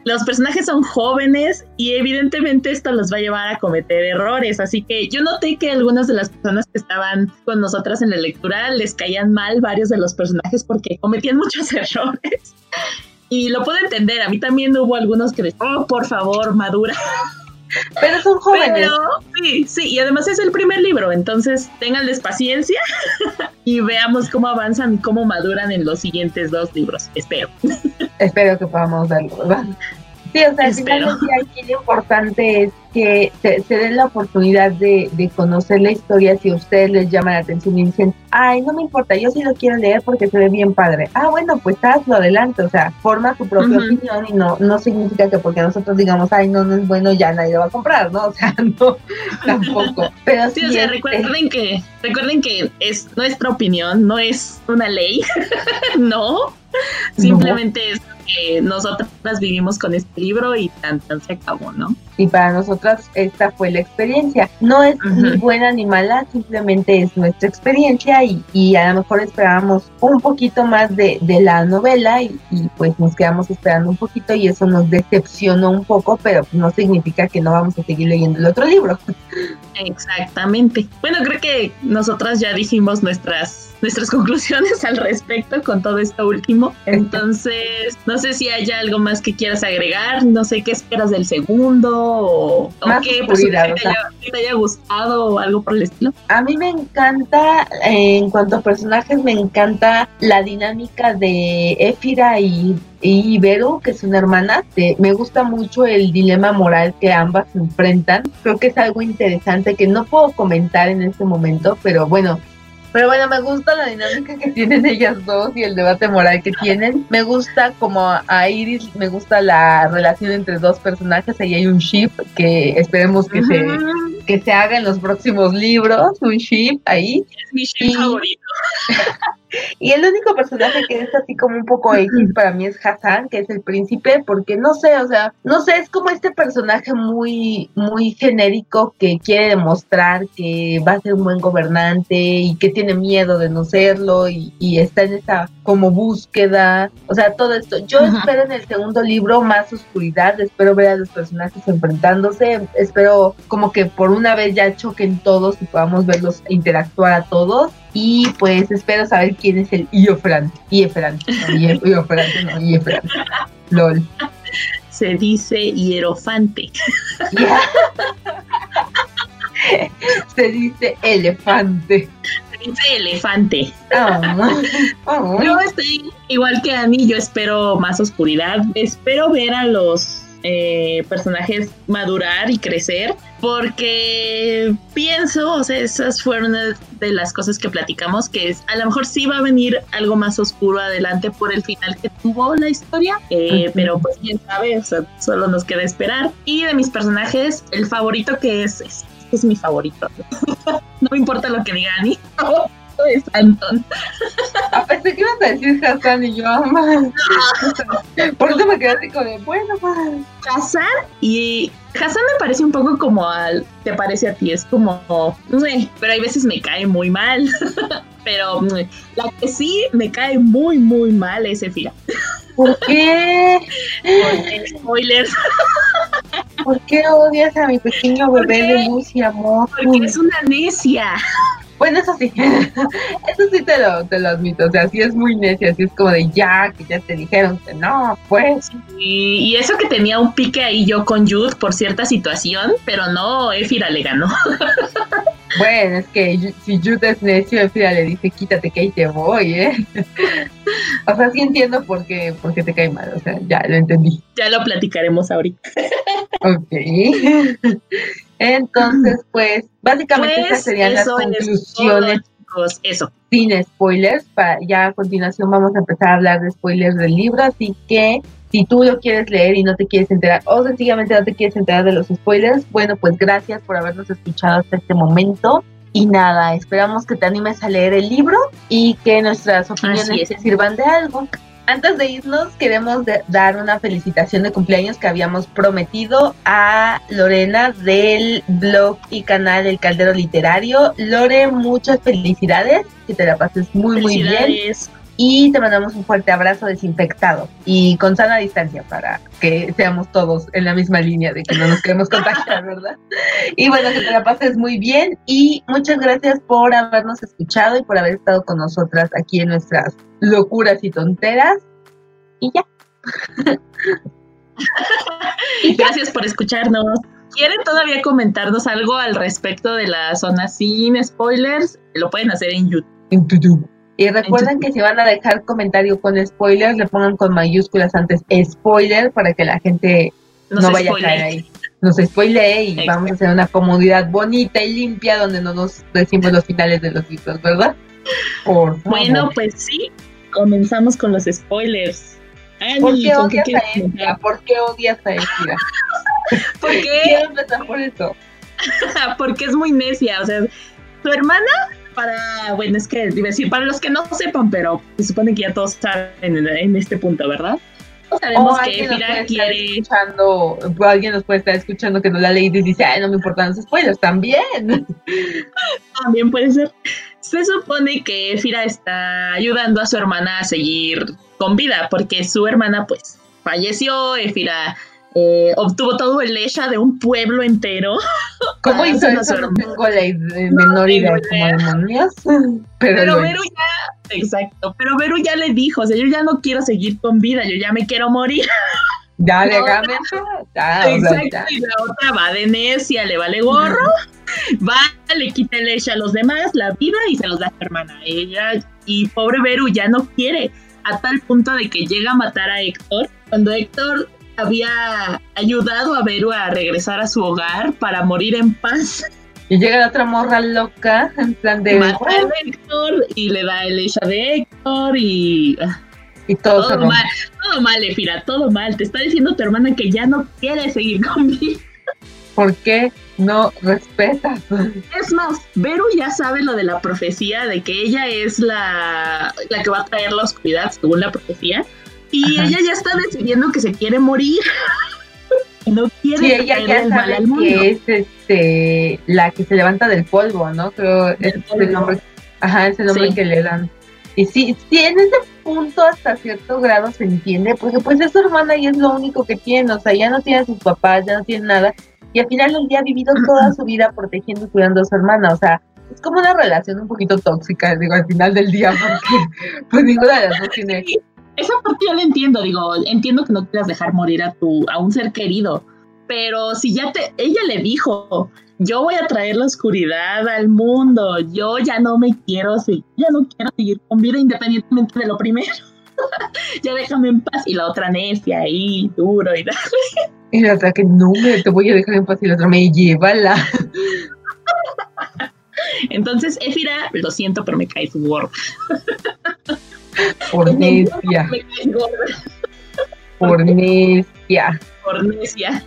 los personajes son jóvenes y evidentemente esto los va a llevar a cometer errores, así que yo noté que algunas de las personas que estaban con nosotras en la lectura les caían mal varios de los personajes porque cometían muchos errores. Y lo puedo entender, a mí también hubo algunos que decían, oh, por favor, madura. Pero son jóvenes. Pero, sí, sí, y además es el primer libro, entonces ténganles paciencia y veamos cómo avanzan y cómo maduran en los siguientes dos libros, espero. Espero que podamos verlo, ¿verdad? Sí, o sea, al final aquí lo importante es que se, se den la oportunidad de, de conocer la historia. Si a ustedes les llama la atención y dicen, ay, no me importa, yo sí lo quiero leer porque se ve bien padre. Ah, bueno, pues hazlo, adelante, o sea, forma tu propia uh-huh. opinión y no no significa que porque nosotros digamos, ay, no, no es bueno, ya nadie lo va a comprar, ¿no? O sea, no, tampoco. Pero sí, sí, o sea, este... recuerden que, recuerden que es nuestra opinión, no es una ley, no, simplemente no. es... Eh, nosotras vivimos con este libro y tan, tan se acabó, ¿no? Y para nosotras esta fue la experiencia. No es uh-huh. ni buena ni mala, simplemente es nuestra experiencia y, y a lo mejor esperábamos un poquito más de, de la novela y, y pues nos quedamos esperando un poquito y eso nos decepcionó un poco, pero no significa que no vamos a seguir leyendo el otro libro. Exactamente. Bueno, creo que nosotras ya dijimos nuestras, nuestras conclusiones al respecto con todo esto último. Entonces, no sé si hay algo más que quieras agregar, no sé qué esperas del segundo o, o qué, pues, que te haya, o sea, te haya gustado o algo por el estilo. A mí me encanta, eh, en cuanto a personajes, me encanta la dinámica de Efira y y Beru, que es una hermana. Me gusta mucho el dilema moral que ambas enfrentan, creo que es algo interesante que no puedo comentar en este momento, pero bueno, pero bueno, me gusta la dinámica que tienen ellas dos y el debate moral que tienen. Me gusta como a Iris, me gusta la relación entre dos personajes, ahí hay un ship que esperemos que, uh-huh. se, que se haga en los próximos libros, un ship ahí. Es mi ship y, favorito. Y el único personaje que es así como un poco X para mí es Hassan, que es el príncipe, porque no sé, o sea, no sé, es como este personaje muy, muy genérico que quiere demostrar que va a ser un buen gobernante y que tiene tiene miedo de no serlo y, y está en esa como búsqueda, o sea, todo esto. Yo uh-huh. espero en el segundo libro más oscuridad, espero ver a los personajes enfrentándose, espero como que por una vez ya choquen todos y podamos verlos interactuar a todos. Y pues espero saber quién es el Hierofante. Hierofante, no, Hierofante, no, Hierofante. LOL. Se dice Hierofante. Yeah. Se dice elefante. Ese elefante. Oh, oh. Yo estoy igual que a mí, yo espero más oscuridad, espero ver a los eh, personajes madurar y crecer, porque pienso, o sea, esas fueron una de las cosas que platicamos, que es, a lo mejor sí va a venir algo más oscuro adelante por el final que tuvo la historia, eh, uh-huh. pero pues quién sabe, o sea, solo nos queda esperar. Y de mis personajes, el favorito que es, es es mi favorito. No me importa lo que diga Ani. No, es Anton. A pesar que ibas a decir Hassan y yo, man. No. Por eso me quedé así como de, bueno, man. Hassan y... Hassan me parece un poco como al... Te parece a ti, es como... No sé, pero hay veces me cae muy mal. Pero la que sí me cae muy, muy mal es Efira. ¿Por qué? Por spoilers. ¿Por qué odias a mi pequeño bebé de luz y amor? Porque es una necia. Bueno, eso sí, eso sí te lo, te lo admito, o sea, sí es muy necia, así es como de ya, que ya te dijeron que no, pues. Y, y eso que tenía un pique ahí yo con Jude por cierta situación, pero no, Efira le ganó. Bueno, es que si Jude es necio, Efira le dice, quítate que ahí te voy, ¿eh? O sea, sí entiendo por qué, por qué te cae mal, o sea, ya lo entendí. Ya lo platicaremos ahorita. Ok. Entonces, pues, básicamente pues esas serían las conclusiones. Eso, eso. Sin spoilers, para, ya a continuación vamos a empezar a hablar de spoilers del libro, así que... Si tú lo quieres leer y no te quieres enterar o sencillamente no te quieres enterar de los spoilers, bueno, pues gracias por habernos escuchado hasta este momento. Y nada, esperamos que te animes a leer el libro y que nuestras opiniones te sirvan de algo. Antes de irnos, queremos de dar una felicitación de cumpleaños que habíamos prometido a Lorena del blog y canal El Caldero Literario. Lore, muchas felicidades, que te la pases muy muy bien. Y te mandamos un fuerte abrazo desinfectado y con sana distancia para que seamos todos en la misma línea de que no nos queremos contagiar, ¿verdad? Y bueno, que te la pases muy bien y muchas gracias por habernos escuchado y por haber estado con nosotras aquí en nuestras locuras y tonteras. Y ya. Gracias por escucharnos. ¿Quieren todavía comentarnos algo al respecto de la zona sin spoilers? Lo pueden hacer en YouTube. En YouTube. Y recuerden que si van a dejar comentario con spoilers, le pongan con mayúsculas antes spoiler para que la gente nos no vaya spoile. a caer ahí. Nos spoile y Exacto. Vamos a hacer una comunidad bonita y limpia donde no nos decimos los finales de los libros, ¿verdad? Por favor. Bueno, pues sí, comenzamos con los spoilers. Ay, ¿Por, qué ¿Por qué odias a Efira? ¿Por qué odias a Efira? ¿Por qué? Quiero empezar por eso. Porque es muy necia, o sea, tu hermana... Para, bueno, es que decir, para los que no sepan, pero se supone que ya todos saben en, en este punto, ¿verdad? Sabemos oh, que Efira quiere. Escuchando, alguien nos puede estar escuchando que no la leí y dice, ay, no me importan los spoilers, también. También puede ser. Se supone que Efira está ayudando a su hermana a seguir con vida, porque su hermana, pues, falleció. Efira eh, obtuvo todo el Esha de un pueblo entero. ¿Cómo hizo eso? No tengo la menor idea de demonios. Pero Beru ya, exacto, pero Beru ya le dijo, o sea, yo ya no quiero seguir con vida, yo ya me quiero morir. Ya, le cambia. Exacto, y la otra va de necia, le vale gorro, va, le quita el Esha a los demás, la vida y se los da a su hermana. Ella, y pobre Beru ya no quiere, a tal punto de que llega a matar a Héctor, cuando Héctor... había ayudado a Beru a regresar a su hogar para morir en paz. Y llega la otra morra loca, en plan de... Mata a Héctor y le da el hecha de Héctor y... Y todo, todo mal, todo mal, Efira, todo mal. Te está diciendo tu hermana que ya no quiere seguir conmigo. ¿Por qué no respetas? Es más, Beru ya sabe lo de la profecía, de que ella es la, la que va a traer la oscuridad, según la profecía. Y Ajá. ella ya está decidiendo que se quiere morir. No quiere sí, ella ya el sabe al que es este, la que se levanta del polvo, ¿no? Creo es polvo. el nombre. Ajá, es el nombre sí. que le dan. Y sí, sí, en ese punto hasta cierto grado se entiende, porque pues es su hermana y es lo único que tiene, o sea, ya no tiene a sus papás, ya no tiene nada. Y al final del día ha vivido toda su vida protegiendo y cuidando a su hermana, o sea, es como una relación un poquito tóxica, digo, al final del día, porque pues ninguna de las dos tiene... Sí. Esa parte yo la entiendo, digo, entiendo que no quieras dejar morir a tu a un ser querido, pero si ya te, ella le dijo, yo voy a traer la oscuridad al mundo, yo ya no me quiero seguir, ya no quiero seguir con vida independientemente de lo primero, ya déjame en paz, y la otra necia ahí, duro, y dale. Y la otra que no, me te voy a dejar en paz, y la otra me llévala. Entonces, Efira, lo siento, pero me cae su gorda. Por necia. Por necia. Por necia.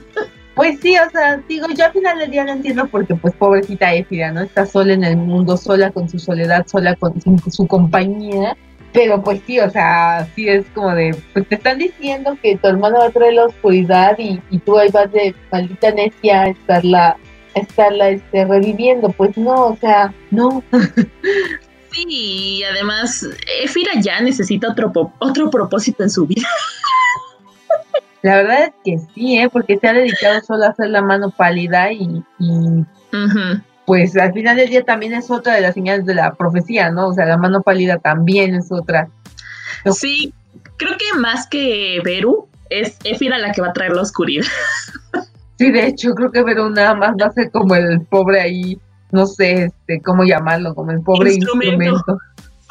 Pues sí, o sea, digo, yo al final del día lo entiendo porque, pues, pobrecita Efira, ¿no? Está sola en el mundo, sola con su soledad, sola con su, su compañía. Pero, pues sí, o sea, sí es como de, pues te están diciendo que tu hermano va a traer la oscuridad y, y tú ahí vas de maldita necia a estarla, a estarla este, reviviendo. Pues no, o sea, no. Sí, y además Efira ya necesita otro, otro propósito en su vida. La verdad es que sí, ¿eh? Porque se ha dedicado solo a hacer La Mano Pálida y, y uh-huh. pues al final del día también es otra de las señales de la profecía, ¿no? O sea, La Mano Pálida también es otra. Sí, creo que más que Beru, es Efira la que va a traer la oscuridad. Sí, de hecho, creo que Beru nada más va a ser como el pobre ahí. No sé este, cómo llamarlo, como el pobre instrumento. instrumento.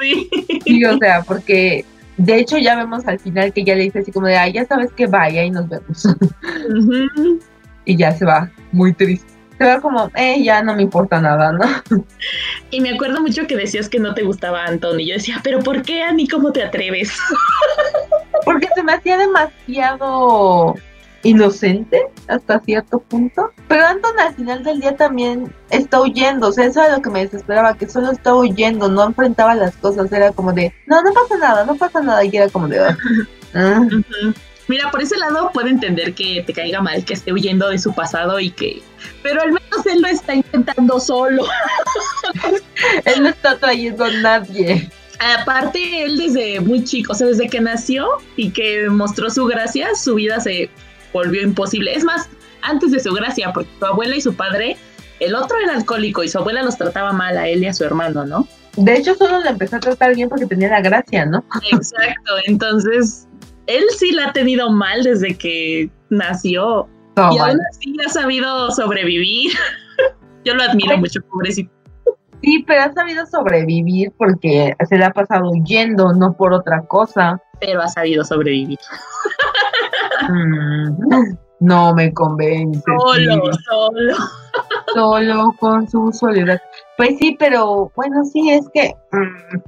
Sí. sí, o sea, porque de hecho ya vemos al final que ya le dice así como de, ay, ya sabes que vaya y nos vemos. Uh-huh. Y ya se va, muy triste. Se va como, eh, ya no me importa nada, ¿no? Y me acuerdo mucho que decías que no te gustaba Anton, y yo decía, pero ¿por qué, Ani, cómo te atreves? Porque se me hacía demasiado... inocente hasta cierto punto, pero Anton al final del día también está huyendo, o sea, eso era lo que me desesperaba, que solo estaba huyendo, no enfrentaba las cosas, era como de, no, no pasa nada, no pasa nada, y era como de, ah. uh-huh. Mira, por ese lado puedo entender que te caiga mal que esté huyendo de su pasado y que... Pero al menos él lo está intentando solo. Él no está trayendo a nadie. Aparte, él desde muy chico, o sea, desde que nació y que mostró su gracia, su vida se volvió imposible. Es más, antes de su gracia, porque su abuela y su padre, el otro era alcohólico y su abuela los trataba mal a él y a su hermano, ¿no? De hecho, solo la empezó a tratar bien porque tenía la gracia, ¿no? Exacto, entonces... Él sí la ha tenido mal desde que nació. Oh, y aún así ha sabido sobrevivir. Yo lo admiro Ay. mucho, pobrecito. Sí, pero ha sabido sobrevivir porque se le ha pasado huyendo, no por otra cosa. Pero ha sabido sobrevivir. Mm, no me convence. Solo, sí. solo. Solo con su soledad. Pues sí, pero bueno, sí, es que... Mm,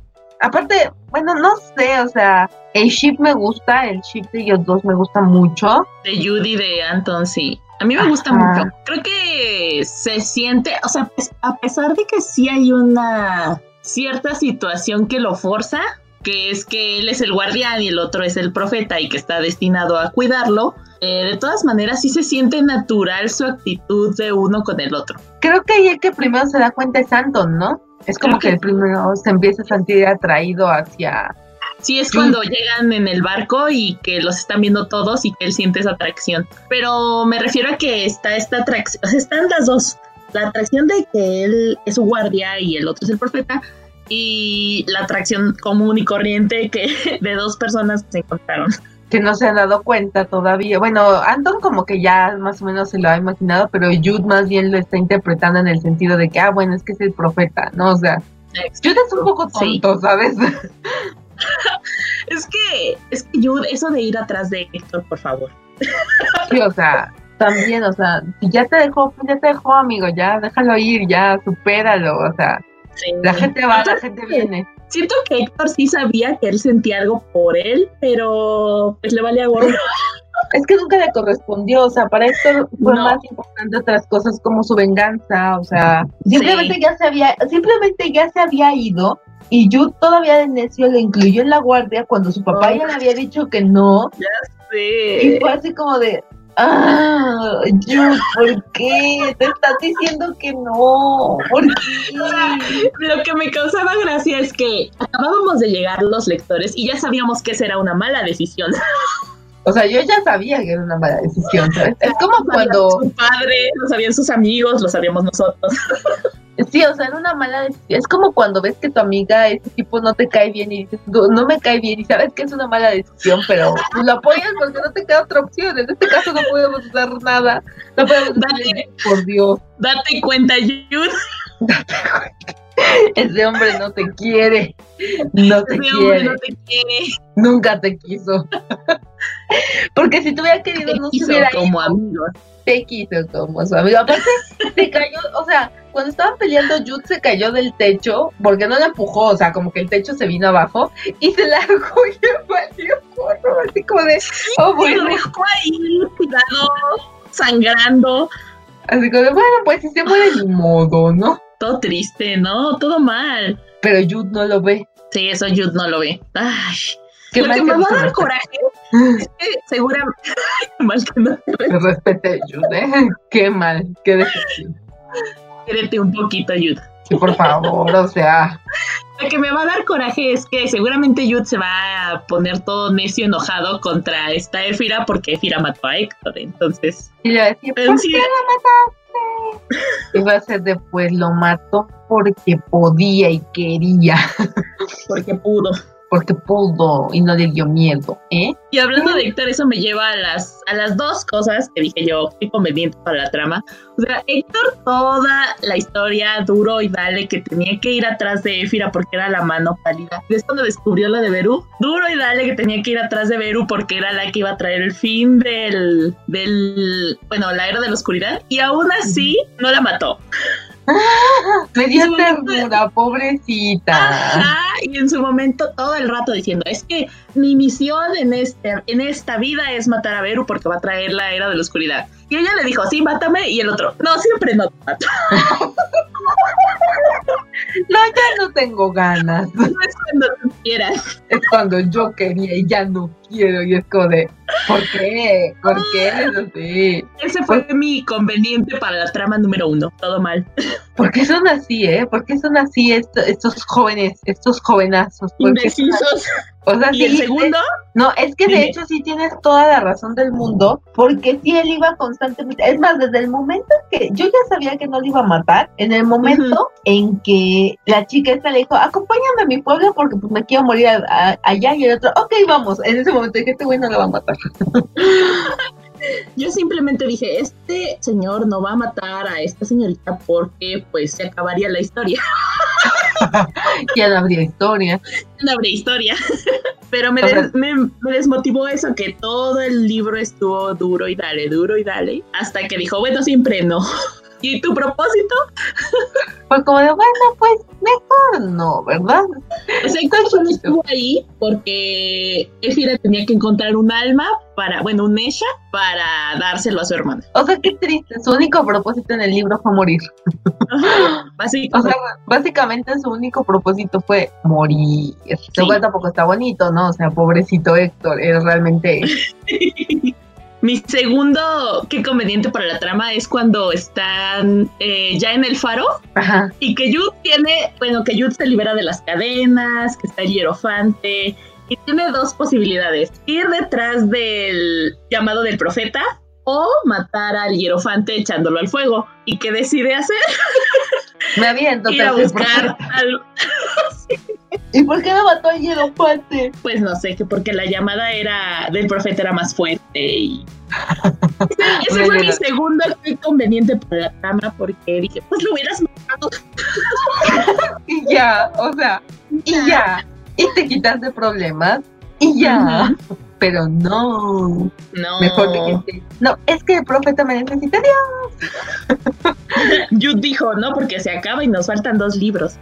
aparte, bueno, no sé, o sea, el ship me gusta, el ship de ellos dos me gusta mucho. De Jude y de Anton, sí. A mí me Ajá. gusta mucho. Creo que se siente, o sea, a pesar de que sí hay una cierta situación que lo forza, que es que él es el guardián y el otro es el profeta y que está destinado a cuidarlo, eh, de todas maneras sí se siente natural su actitud de uno con el otro. Creo que ahí el que primero se da cuenta es Anton, ¿no? Es como que, que el primero se empieza a sentir atraído hacia... Sí, es sí. cuando llegan en el barco y que los están viendo todos y que él siente esa atracción. Pero me refiero a que está esta atracción, o sea, están las dos. La atracción de que él es su guardia y el otro es el profeta y la atracción común y corriente que de dos personas que se encontraron. Que no se han dado cuenta todavía. Bueno, Anton como que ya más o menos se lo ha imaginado, pero Jude más bien lo está interpretando en el sentido de que, ah, bueno, es que es el profeta, ¿no? O sea, exacto. Jude es un poco tonto, sí. ¿Sabes? es que, es que Jude, eso de ir atrás de Héctor, por favor. Sí, o sea, también, o sea, si ya te dejó, ya te dejó, amigo, ya déjalo ir, ya supéralo, o sea, sí. La gente va, la gente viene. Siento que Héctor sí sabía que él sentía algo por él, pero pues le valía gorro. Es que nunca le correspondió, o sea, para Héctor fue no. más importante otras cosas como su venganza, o sea, simplemente sí. ya se había, simplemente ya se había ido y Jude todavía de necio le incluyó en la guardia cuando su papá oh. ya le había dicho que no. Ya sé. Y fue así como de, ah, Jude, ¿por qué? Te estás diciendo que no. ¿Por qué? O sea, lo que me causaba gracia es que acabábamos de llegar los lectores y ya sabíamos que esa era una mala decisión. O sea, yo ya sabía que era una mala decisión, ¿sabes? Es como lo cuando... Su padre, lo sabían sus amigos, lo sabíamos nosotros. Sí, o sea, era una mala decisión. Es como cuando ves que tu amiga, ese tipo no te cae bien y dices, no, no me cae bien y sabes que es una mala decisión, pero lo apoyas porque no te queda otra opción. En este caso no podemos usar nada. No podemos usar nada, por Dios. Date cuenta, Jude. Date cuenta. Ese hombre no te quiere. No te Ese quiere. Hombre no te quiere. Nunca te quiso. Porque si te hubiera querido, te no quiso se hubiera como ido. Amigo. Te quiso como su amigo. Aparte, se cayó, o sea, cuando estaban peleando, Jude se cayó del techo porque no la empujó, o sea, como que el techo se vino abajo y se largó y le valió gorro, así como de, oh, bueno. Se dejó ahí, cuidado, sangrando. Así como de, bueno, pues si se muere de modo, ¿no? Todo triste, ¿no? Todo mal. Pero Jude no lo ve. Sí, eso Jude no lo ve. Ay, lo que me va a dar coraje es que seguramente... Qué mal que no te ves. Respete, Jude, ¿eh? Qué mal, qué decepción. Quédate un poquito, Jude. Sí, por favor, o sea... Lo que me va a dar coraje es que seguramente Jude se va a poner todo necio enojado contra esta Efira porque Efira mató a Héctor, entonces... Y le va a decir, ¿por qué la mataste? Y va a ser después, lo mató porque podía y quería. Porque pudo. Porque pudo y no le dio miedo, ¿eh? Y hablando de Héctor, eso me lleva a las, a las dos cosas que dije yo, qué conveniente para la trama. O sea, Héctor, toda la historia duro y dale que tenía que ir atrás de Efira porque era la mano pálida. Es cuando descubrió lo de Beru. Duro y dale que tenía que ir atrás de Beru porque era la que iba a traer el fin del, del, bueno, la era de la oscuridad. Y aún así, no la mató. ¡Ah! Me dio ternura, pobrecita. Ajá, y en su momento todo el rato diciendo, es que mi misión en, este, en esta vida es matar a Beru porque va a traer la era de la oscuridad. Y ella le dijo, sí, mátame, y el otro, no, siempre no te mato. No, ya no tengo ganas. No es cuando tú quieras. Es cuando yo quería y ya no quiero. Y es como de, ¿por qué? ¿Por qué? No sé. Ese fue pues, mi conveniente para la trama número uno. Todo mal. ¿Por qué son así, eh? ¿Por qué son así estos, estos jóvenes, estos jovenazos? Indecisos. O sea, ¿y sí, el segundo? Es, no, es que de Dime. hecho sí tienes toda la razón del mundo, porque sí él iba constantemente, es más, desde el momento que, yo ya sabía que no le iba a matar, en el momento uh-huh. en que la chica esta le dijo, acompáñame a mi pueblo porque pues me quiero morir a, a, allá, y el otro, ok, vamos, en ese momento dije, este güey no lo va a matar. Yo simplemente dije, este señor no va a matar a esta señorita porque pues se acabaría la historia. Ya no habría historia. No habría historia. Pero me, des, me, me desmotivó eso, que todo el libro estuvo duro y dale, duro y dale, hasta que dijo, bueno, siempre no. ¿Y tu propósito? Pues como de, bueno, pues mejor no, ¿verdad? O sea, Héctor estuvo ahí porque Efira tenía que encontrar un alma para, bueno, un Esha para dárselo a su hermana. O sea, qué triste, su único propósito en el libro fue morir. Ajá, básicamente. O sea, básicamente su único propósito fue morir. Sí. Lo cual tampoco está bonito, ¿no? O sea, pobrecito Héctor, es realmente... Mi segundo, qué conveniente para la trama, es cuando están eh, ya en el faro. Ajá. Y que Jude tiene, bueno, que Jude se libera de las cadenas, que está el hierofante, y tiene dos posibilidades, ir detrás del llamado del profeta o matar al hierofante echándolo al fuego. ¿Y qué decide hacer? Me aviento. Ir a buscar al... ¿Y por qué me mató el hierofante? Pues no sé, que porque la llamada era del profeta era más fuerte y... Ese, ese fue mi segundo inconveniente para la trama, porque dije, pues lo hubieras matado. Y ya, o sea, y ya. Y te quitas de problemas, y ya. Uh-huh. Pero no. No. Mejor que... No, es que el profeta me necesita Dios. Jude dijo, no, porque se acaba y nos faltan dos libros.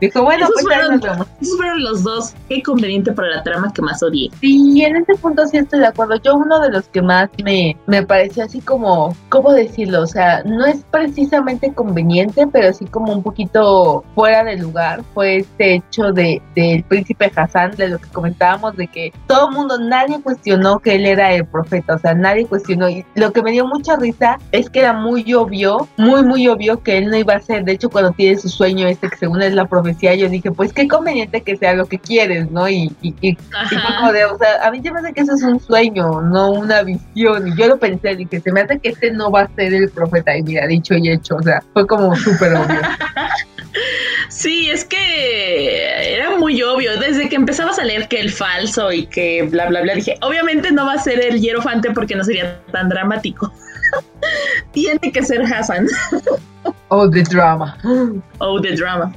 Dijo, bueno, esos, pues fueron, ya nos esos fueron los dos. Qué conveniente para la trama que más odié. Sí, en este punto sí estoy de acuerdo. Yo uno de los que más me, me pareció así como, ¿cómo decirlo? O sea, no es precisamente conveniente, pero sí como un poquito fuera de lugar. Fue este hecho de del príncipe Hassan, de lo que comentábamos, de que todo el mundo, nadie cuestionó que él era el profeta. O sea, nadie cuestionó. Y lo que me dio mucha risa es que era muy obvio, muy, muy obvio que él no iba a ser. De hecho, cuando tiene su sueño este, que según es la profecía, yo dije, pues qué conveniente que sea lo que quieres, ¿no? Y, y, y, y como de, o sea, a mí se me hace que eso es un sueño, no una visión. Y yo lo pensé, dije, se me hace que este no va a ser el profeta. Y mira, dicho y hecho, o sea, fue como súper obvio. Sí, es que era muy obvio. Desde que empezabas a leer que el falso y que bla, bla, bla, dije, obviamente no va a ser el hierofante porque no sería tan dramático. Tiene que ser Hassan. Oh, the drama. Oh, the drama.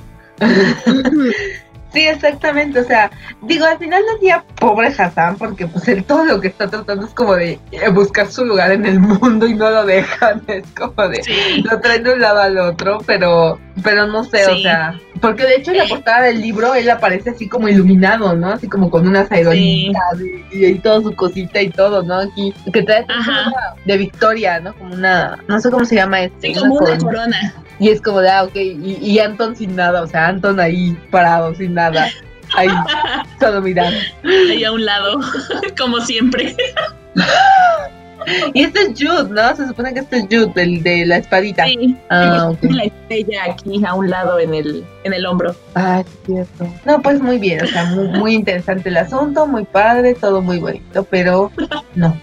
Sí, exactamente, o sea, digo, al final del día, pobre Hassan, porque pues él todo lo que está tratando es como de buscar su lugar en el mundo y no lo dejan, es como de, sí, lo traen de un lado al otro, pero pero no sé, sí, o sea, porque de hecho en la portada del libro él aparece así como iluminado, ¿no? Así como con unas aeronitas, sí, y, y toda su cosita y todo, ¿no? Aquí, que trae una de victoria, ¿no? Como una, no sé cómo se llama esto. Sí, como una corona. Y es como de, ah, ok, y, y Anton sin nada, o sea, Anton ahí parado, sin nada, ahí, solo mirando. Ahí a un lado, como siempre. Y este es Jude, ¿no? Se supone que este es Jude, el de la espadita. Sí, ah, okay, la estrella aquí a un lado en el, en el hombro. Ah, es cierto. No, pues muy bien, o sea, muy, muy interesante el asunto, muy padre, todo muy bonito, pero no,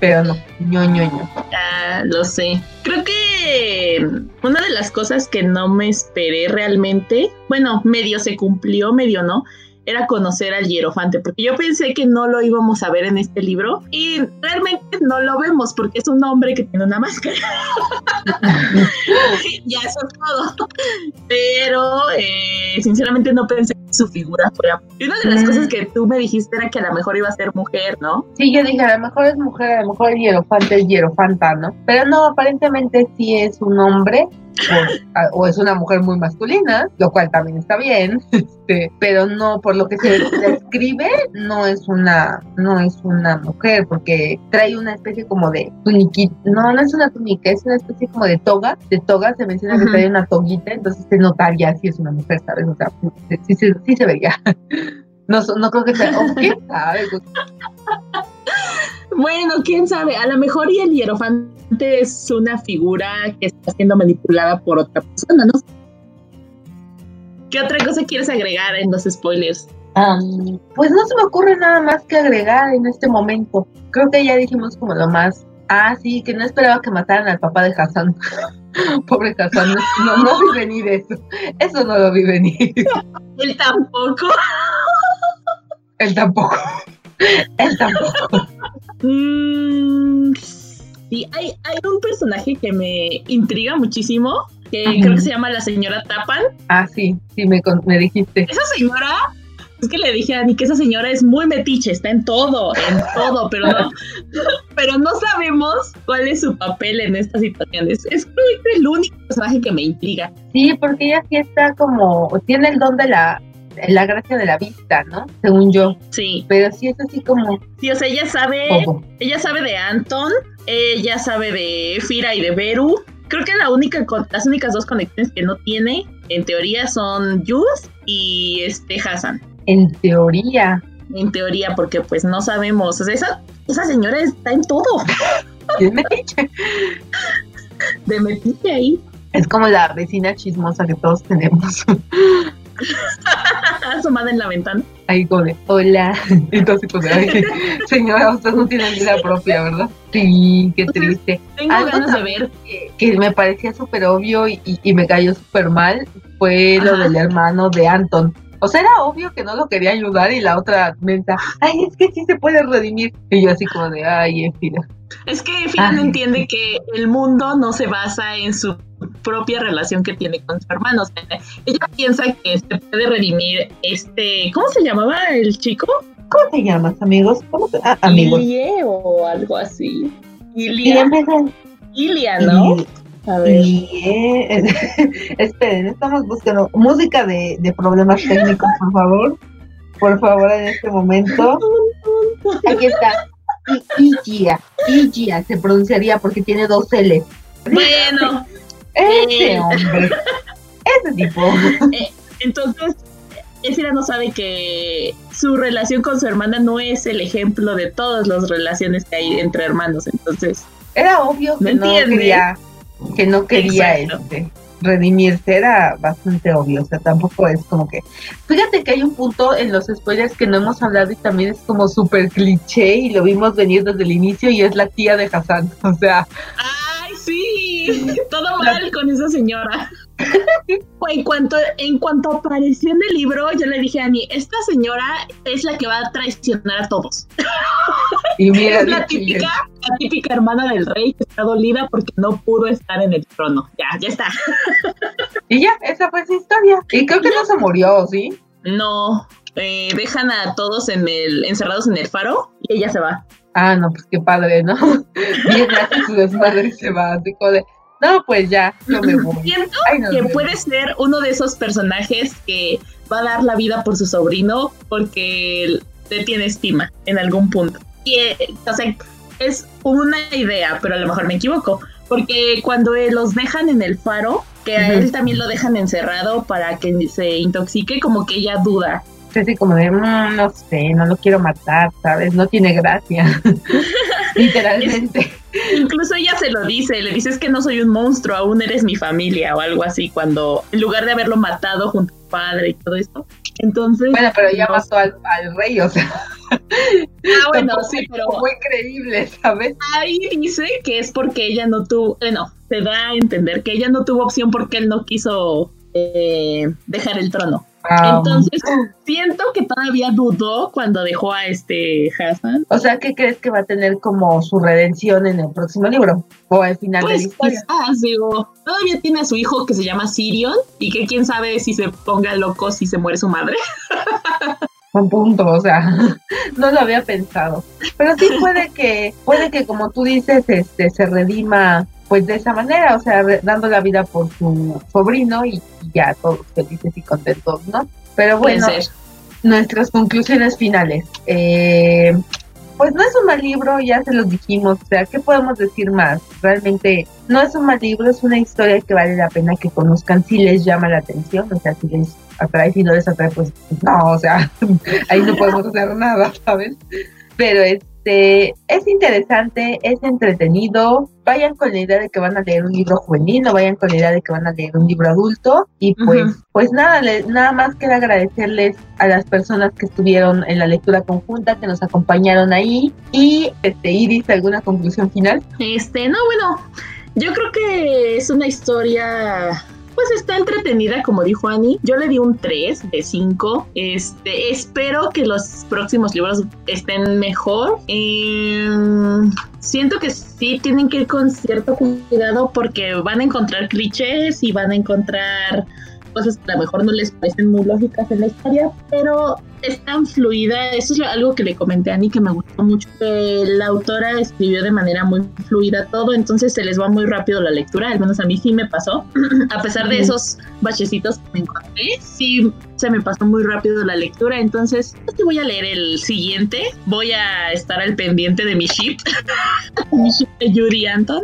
pero no, ño, ño, ño. Ah, lo sé. Creo que una de las cosas que no me esperé realmente, bueno, medio se cumplió, medio no, era conocer al hierofante, porque yo pensé que no lo íbamos a ver en este libro y realmente no lo vemos porque es un hombre que tiene una máscara. Ya eso es todo. Pero eh, sinceramente no pensé que su figura fuera... Y una de las mm. cosas que tú me dijiste era que a lo mejor iba a ser mujer, ¿no? Sí, yo dije, a lo mejor es mujer, a lo mejor el hierofante es hierofanta, ¿no? Pero no, aparentemente sí es un hombre. pues, a, o es una mujer muy masculina, lo cual también está bien, este, pero no, por lo que se describe, no es una, no es una mujer, porque trae una especie como de tuniquita, no, no es una túnica, es una especie como de toga, de toga, se menciona que uh-huh. trae una toguita, entonces se notaría si es una mujer, ¿sabes? O sea, sí, sí, sí se vería. No, no creo que sea, o quién sabe. Bueno, quién sabe, a lo mejor y el hierofante es una figura que está siendo manipulada por otra persona, ¿no? ¿Qué otra cosa quieres agregar en los spoilers? Um, pues no se me ocurre nada más que agregar en este momento. Creo que ya dijimos como lo más. Ah, sí, que no esperaba que mataran al papá de Hassan. Pobre Hassan, no, no vi venir eso. Eso no lo vi venir. Él tampoco. Él tampoco. Él tampoco. Mm, sí, hay, hay un personaje que me intriga muchísimo, que Ajá. creo que se llama la señora Tapan. Ah, sí, sí, me, me dijiste. Esa señora, es que le dije a Ani que esa señora es muy metiche, está en todo, en todo, pero no, pero no sabemos cuál es su papel en estas situaciones. Es el único personaje que me intriga. Sí, porque ella sí está como, tiene el don de la... la gracia de la vista, ¿no? Según yo. Sí. Pero sí es así como... Sí, o sea, ella sabe... Poco. Ella sabe de Anton, ella sabe de Efira y de Beru. Creo que la única, las únicas dos conexiones que no tiene, en teoría, son Jude y este Hassan. En teoría. En teoría, porque pues no sabemos. O sea, esa, esa señora está en todo. De metiche. De metiche ahí. Es como la vecina chismosa que todos tenemos. Asomada en la ventana. Ahí como de, hola. Entonces, pues, ay, señora, usted no tiene vida propia, ¿verdad? Sí, qué triste. Tengo Algo ganas de ver. Que, que me parecía súper obvio y, y, y me cayó súper mal fue Ajá. lo del hermano de Anton. O sea, era obvio que no lo quería ayudar y la otra mensa, ay, es que sí se puede redimir. Y yo así como de, ay, en fin. Es que en fin ay. no entiende que el mundo no se basa en su propia relación que tiene con su hermano. O sea, ella piensa que se puede redimir este... ¿Cómo se llamaba el chico? ¿Cómo te llamas, amigos? ¿Cómo te... ah, amigos. Illia o algo así. Illia. Illia, ¿no? Ilia. A ver. Yeah. Esperen, estamos buscando música de, de problemas técnicos, por favor. Por favor, en este momento. Aquí está. Illia. Illia se pronunciaría porque tiene dos L. Bueno. Ese eh. hombre. Ese tipo. Eh, entonces, Efira no sabe que su relación con su hermana no es el ejemplo de todas las relaciones que hay entre hermanos. Entonces, era obvio que no quería. que no quería este, redimirse, era bastante obvio, o sea, tampoco es como que... Fíjate que hay un punto en los spoilers que no hemos hablado y también es como súper cliché y lo vimos venir desde el inicio y es la tía de Hassan, o sea... ¡Ay, sí! Todo mal la... con esa señora. en, cuanto, en cuanto apareció en el libro, yo le dije a Ani, esta señora es la que va a traicionar a todos. Y mira, es la típica, la típica hermana del rey que está dolida porque no pudo estar en el trono. Ya, ya está. Y ya, esa fue su historia. Y creo que no, no se murió, ¿sí? No, eh, dejan a todos en el, encerrados en el faro y ella se va. Ah, no, pues qué padre, ¿no? Bien, gracias a su madre se va, así como de... No, pues ya, no me voy. Siento Ay, no, que no. puede ser uno de esos personajes que va a dar la vida por su sobrino porque le tiene estima en algún punto. Y, o sea, es una idea, pero a lo mejor me equivoco, porque cuando los dejan en el faro, que a uh-huh. él también lo dejan encerrado para que se intoxique, como que ella duda. Así como de, mmm, no sé, no lo quiero matar, ¿sabes? No tiene gracia. Literalmente. Es, incluso ella se lo dice, le dices que no soy un monstruo, aún eres mi familia o algo así, cuando en lugar de haberlo matado junto a tu padre y todo esto. Entonces... Bueno, pero ella no. mató al, al rey, o sea... Ah, bueno, sí, pero... Fue increíble, ¿sabes? Ahí dice que es porque ella no tuvo... Bueno, se da a entender que ella no tuvo opción porque él no quiso eh, dejar el trono. Entonces, siento que todavía dudó cuando dejó a este Hassan. O sea, ¿qué crees que va a tener como su redención en el próximo libro? O al final pues, de la historia. Pues, digo, todavía tiene a su hijo que se llama Sirion y que quién sabe si se ponga loco si se muere su madre. Un punto, o sea, no lo había pensado. Pero sí puede que, puede que como tú dices, este, se redima pues de esa manera, o sea, dando la vida por su sobrino y, y ya todos felices y contentos, ¿no? Pero bueno, nuestras conclusiones finales. Eh, pues no es un mal libro, ya se los dijimos, o sea, ¿qué podemos decir más? Realmente no es un mal libro, es una historia que vale la pena que conozcan si les llama la atención, o sea, si les atrae, si no les atrae, pues no, o sea, ahí no podemos hacer nada, ¿sabes? Pero es Este, es interesante, es entretenido, vayan con la idea de que van a leer un libro juvenil, no vayan con la idea de que van a leer un libro adulto, y pues, uh-huh. pues nada, le, nada más que agradecerles a las personas que estuvieron en la lectura conjunta, que nos acompañaron ahí, y este, Iris, ¿alguna conclusión final? Este, no, bueno, yo creo que es una historia... Pues está entretenida, como dijo Ani. Yo le di un tres de cinco. Este, espero que los próximos libros estén mejor. Eh, siento que sí tienen que ir con cierto cuidado porque van a encontrar clichés y van a encontrar cosas que a lo mejor no les parecen muy lógicas en la historia, pero es tan fluida. Eso es algo que le comenté a Ani que me gustó mucho, que la autora escribió de manera muy fluida todo, entonces se les va muy rápido la lectura, al menos a mí sí me pasó, a pesar de esos bachecitos que me encontré, sí se me pasó muy rápido la lectura. Entonces yo te voy a leer el siguiente, voy a estar al pendiente de mi ship mi ship de Yuri Anton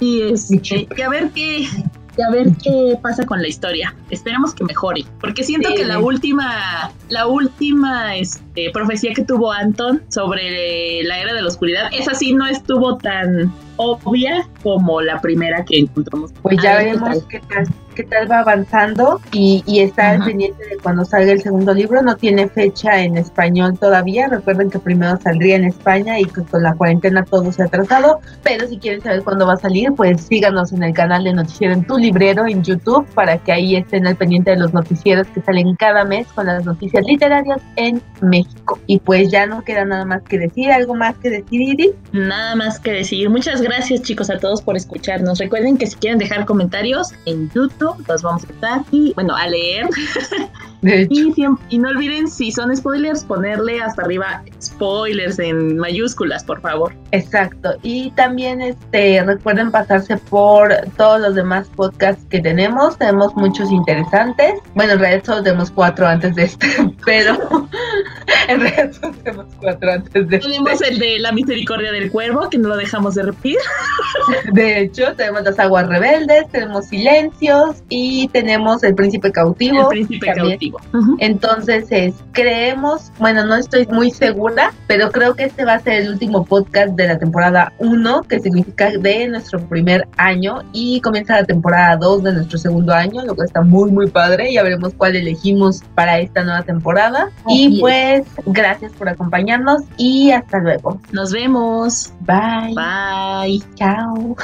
y, este, y a ver qué y a ver qué pasa con la historia. Esperemos que mejore, porque siento sí, que la última la última este, profecía que tuvo Anton sobre la era de la oscuridad, esa sí no estuvo tan obvia como la primera que encontramos. Pues ya ah, veremos qué tal, qué tal va avanzando y, y está al pendiente de cuando salga el segundo libro. No tiene fecha en español todavía, recuerden que primero saldría en España y que con la cuarentena todo se ha atrasado, pero si quieren saber cuándo va a salir, pues síganos en el canal de Noticiero en tu librero en YouTube para que ahí estén al pendiente de los noticieros que salen cada mes con las noticias literarias en México. Y pues ya no queda nada más que decir. ¿Algo más que decir, Iris? Nada más que decir, muchas gracias chicos a todos por escucharnos. Recuerden que si quieren dejar comentarios en YouTube los vamos a estar y bueno a leer y, siempre, y no olviden si son spoilers ponerle hasta arriba spoilers en mayúsculas por favor. Exacto, y también este recuerden pasarse por todos los demás podcasts que tenemos, tenemos muchos interesantes, bueno en realidad solo tenemos cuatro antes de este, pero en realidad solo tenemos cuatro antes de tenemos este. El de La Misericordia del Cuervo que no lo dejamos de repetir. De hecho, tenemos Las Aguas Rebeldes, tenemos Silencios y tenemos El Príncipe Cautivo. El Príncipe también. Cautivo. Uh-huh. Entonces, es, creemos, bueno, no estoy muy segura, pero creo que este va a ser el último podcast de la temporada uno, que significa de nuestro primer año, y comienza la temporada dos de nuestro segundo año, lo que está muy, muy padre. Ya veremos cuál elegimos para esta nueva temporada. Oh, y bien. Pues, gracias por acompañarnos y hasta luego. Nos vemos. Bye. Bye. Bye. Chao.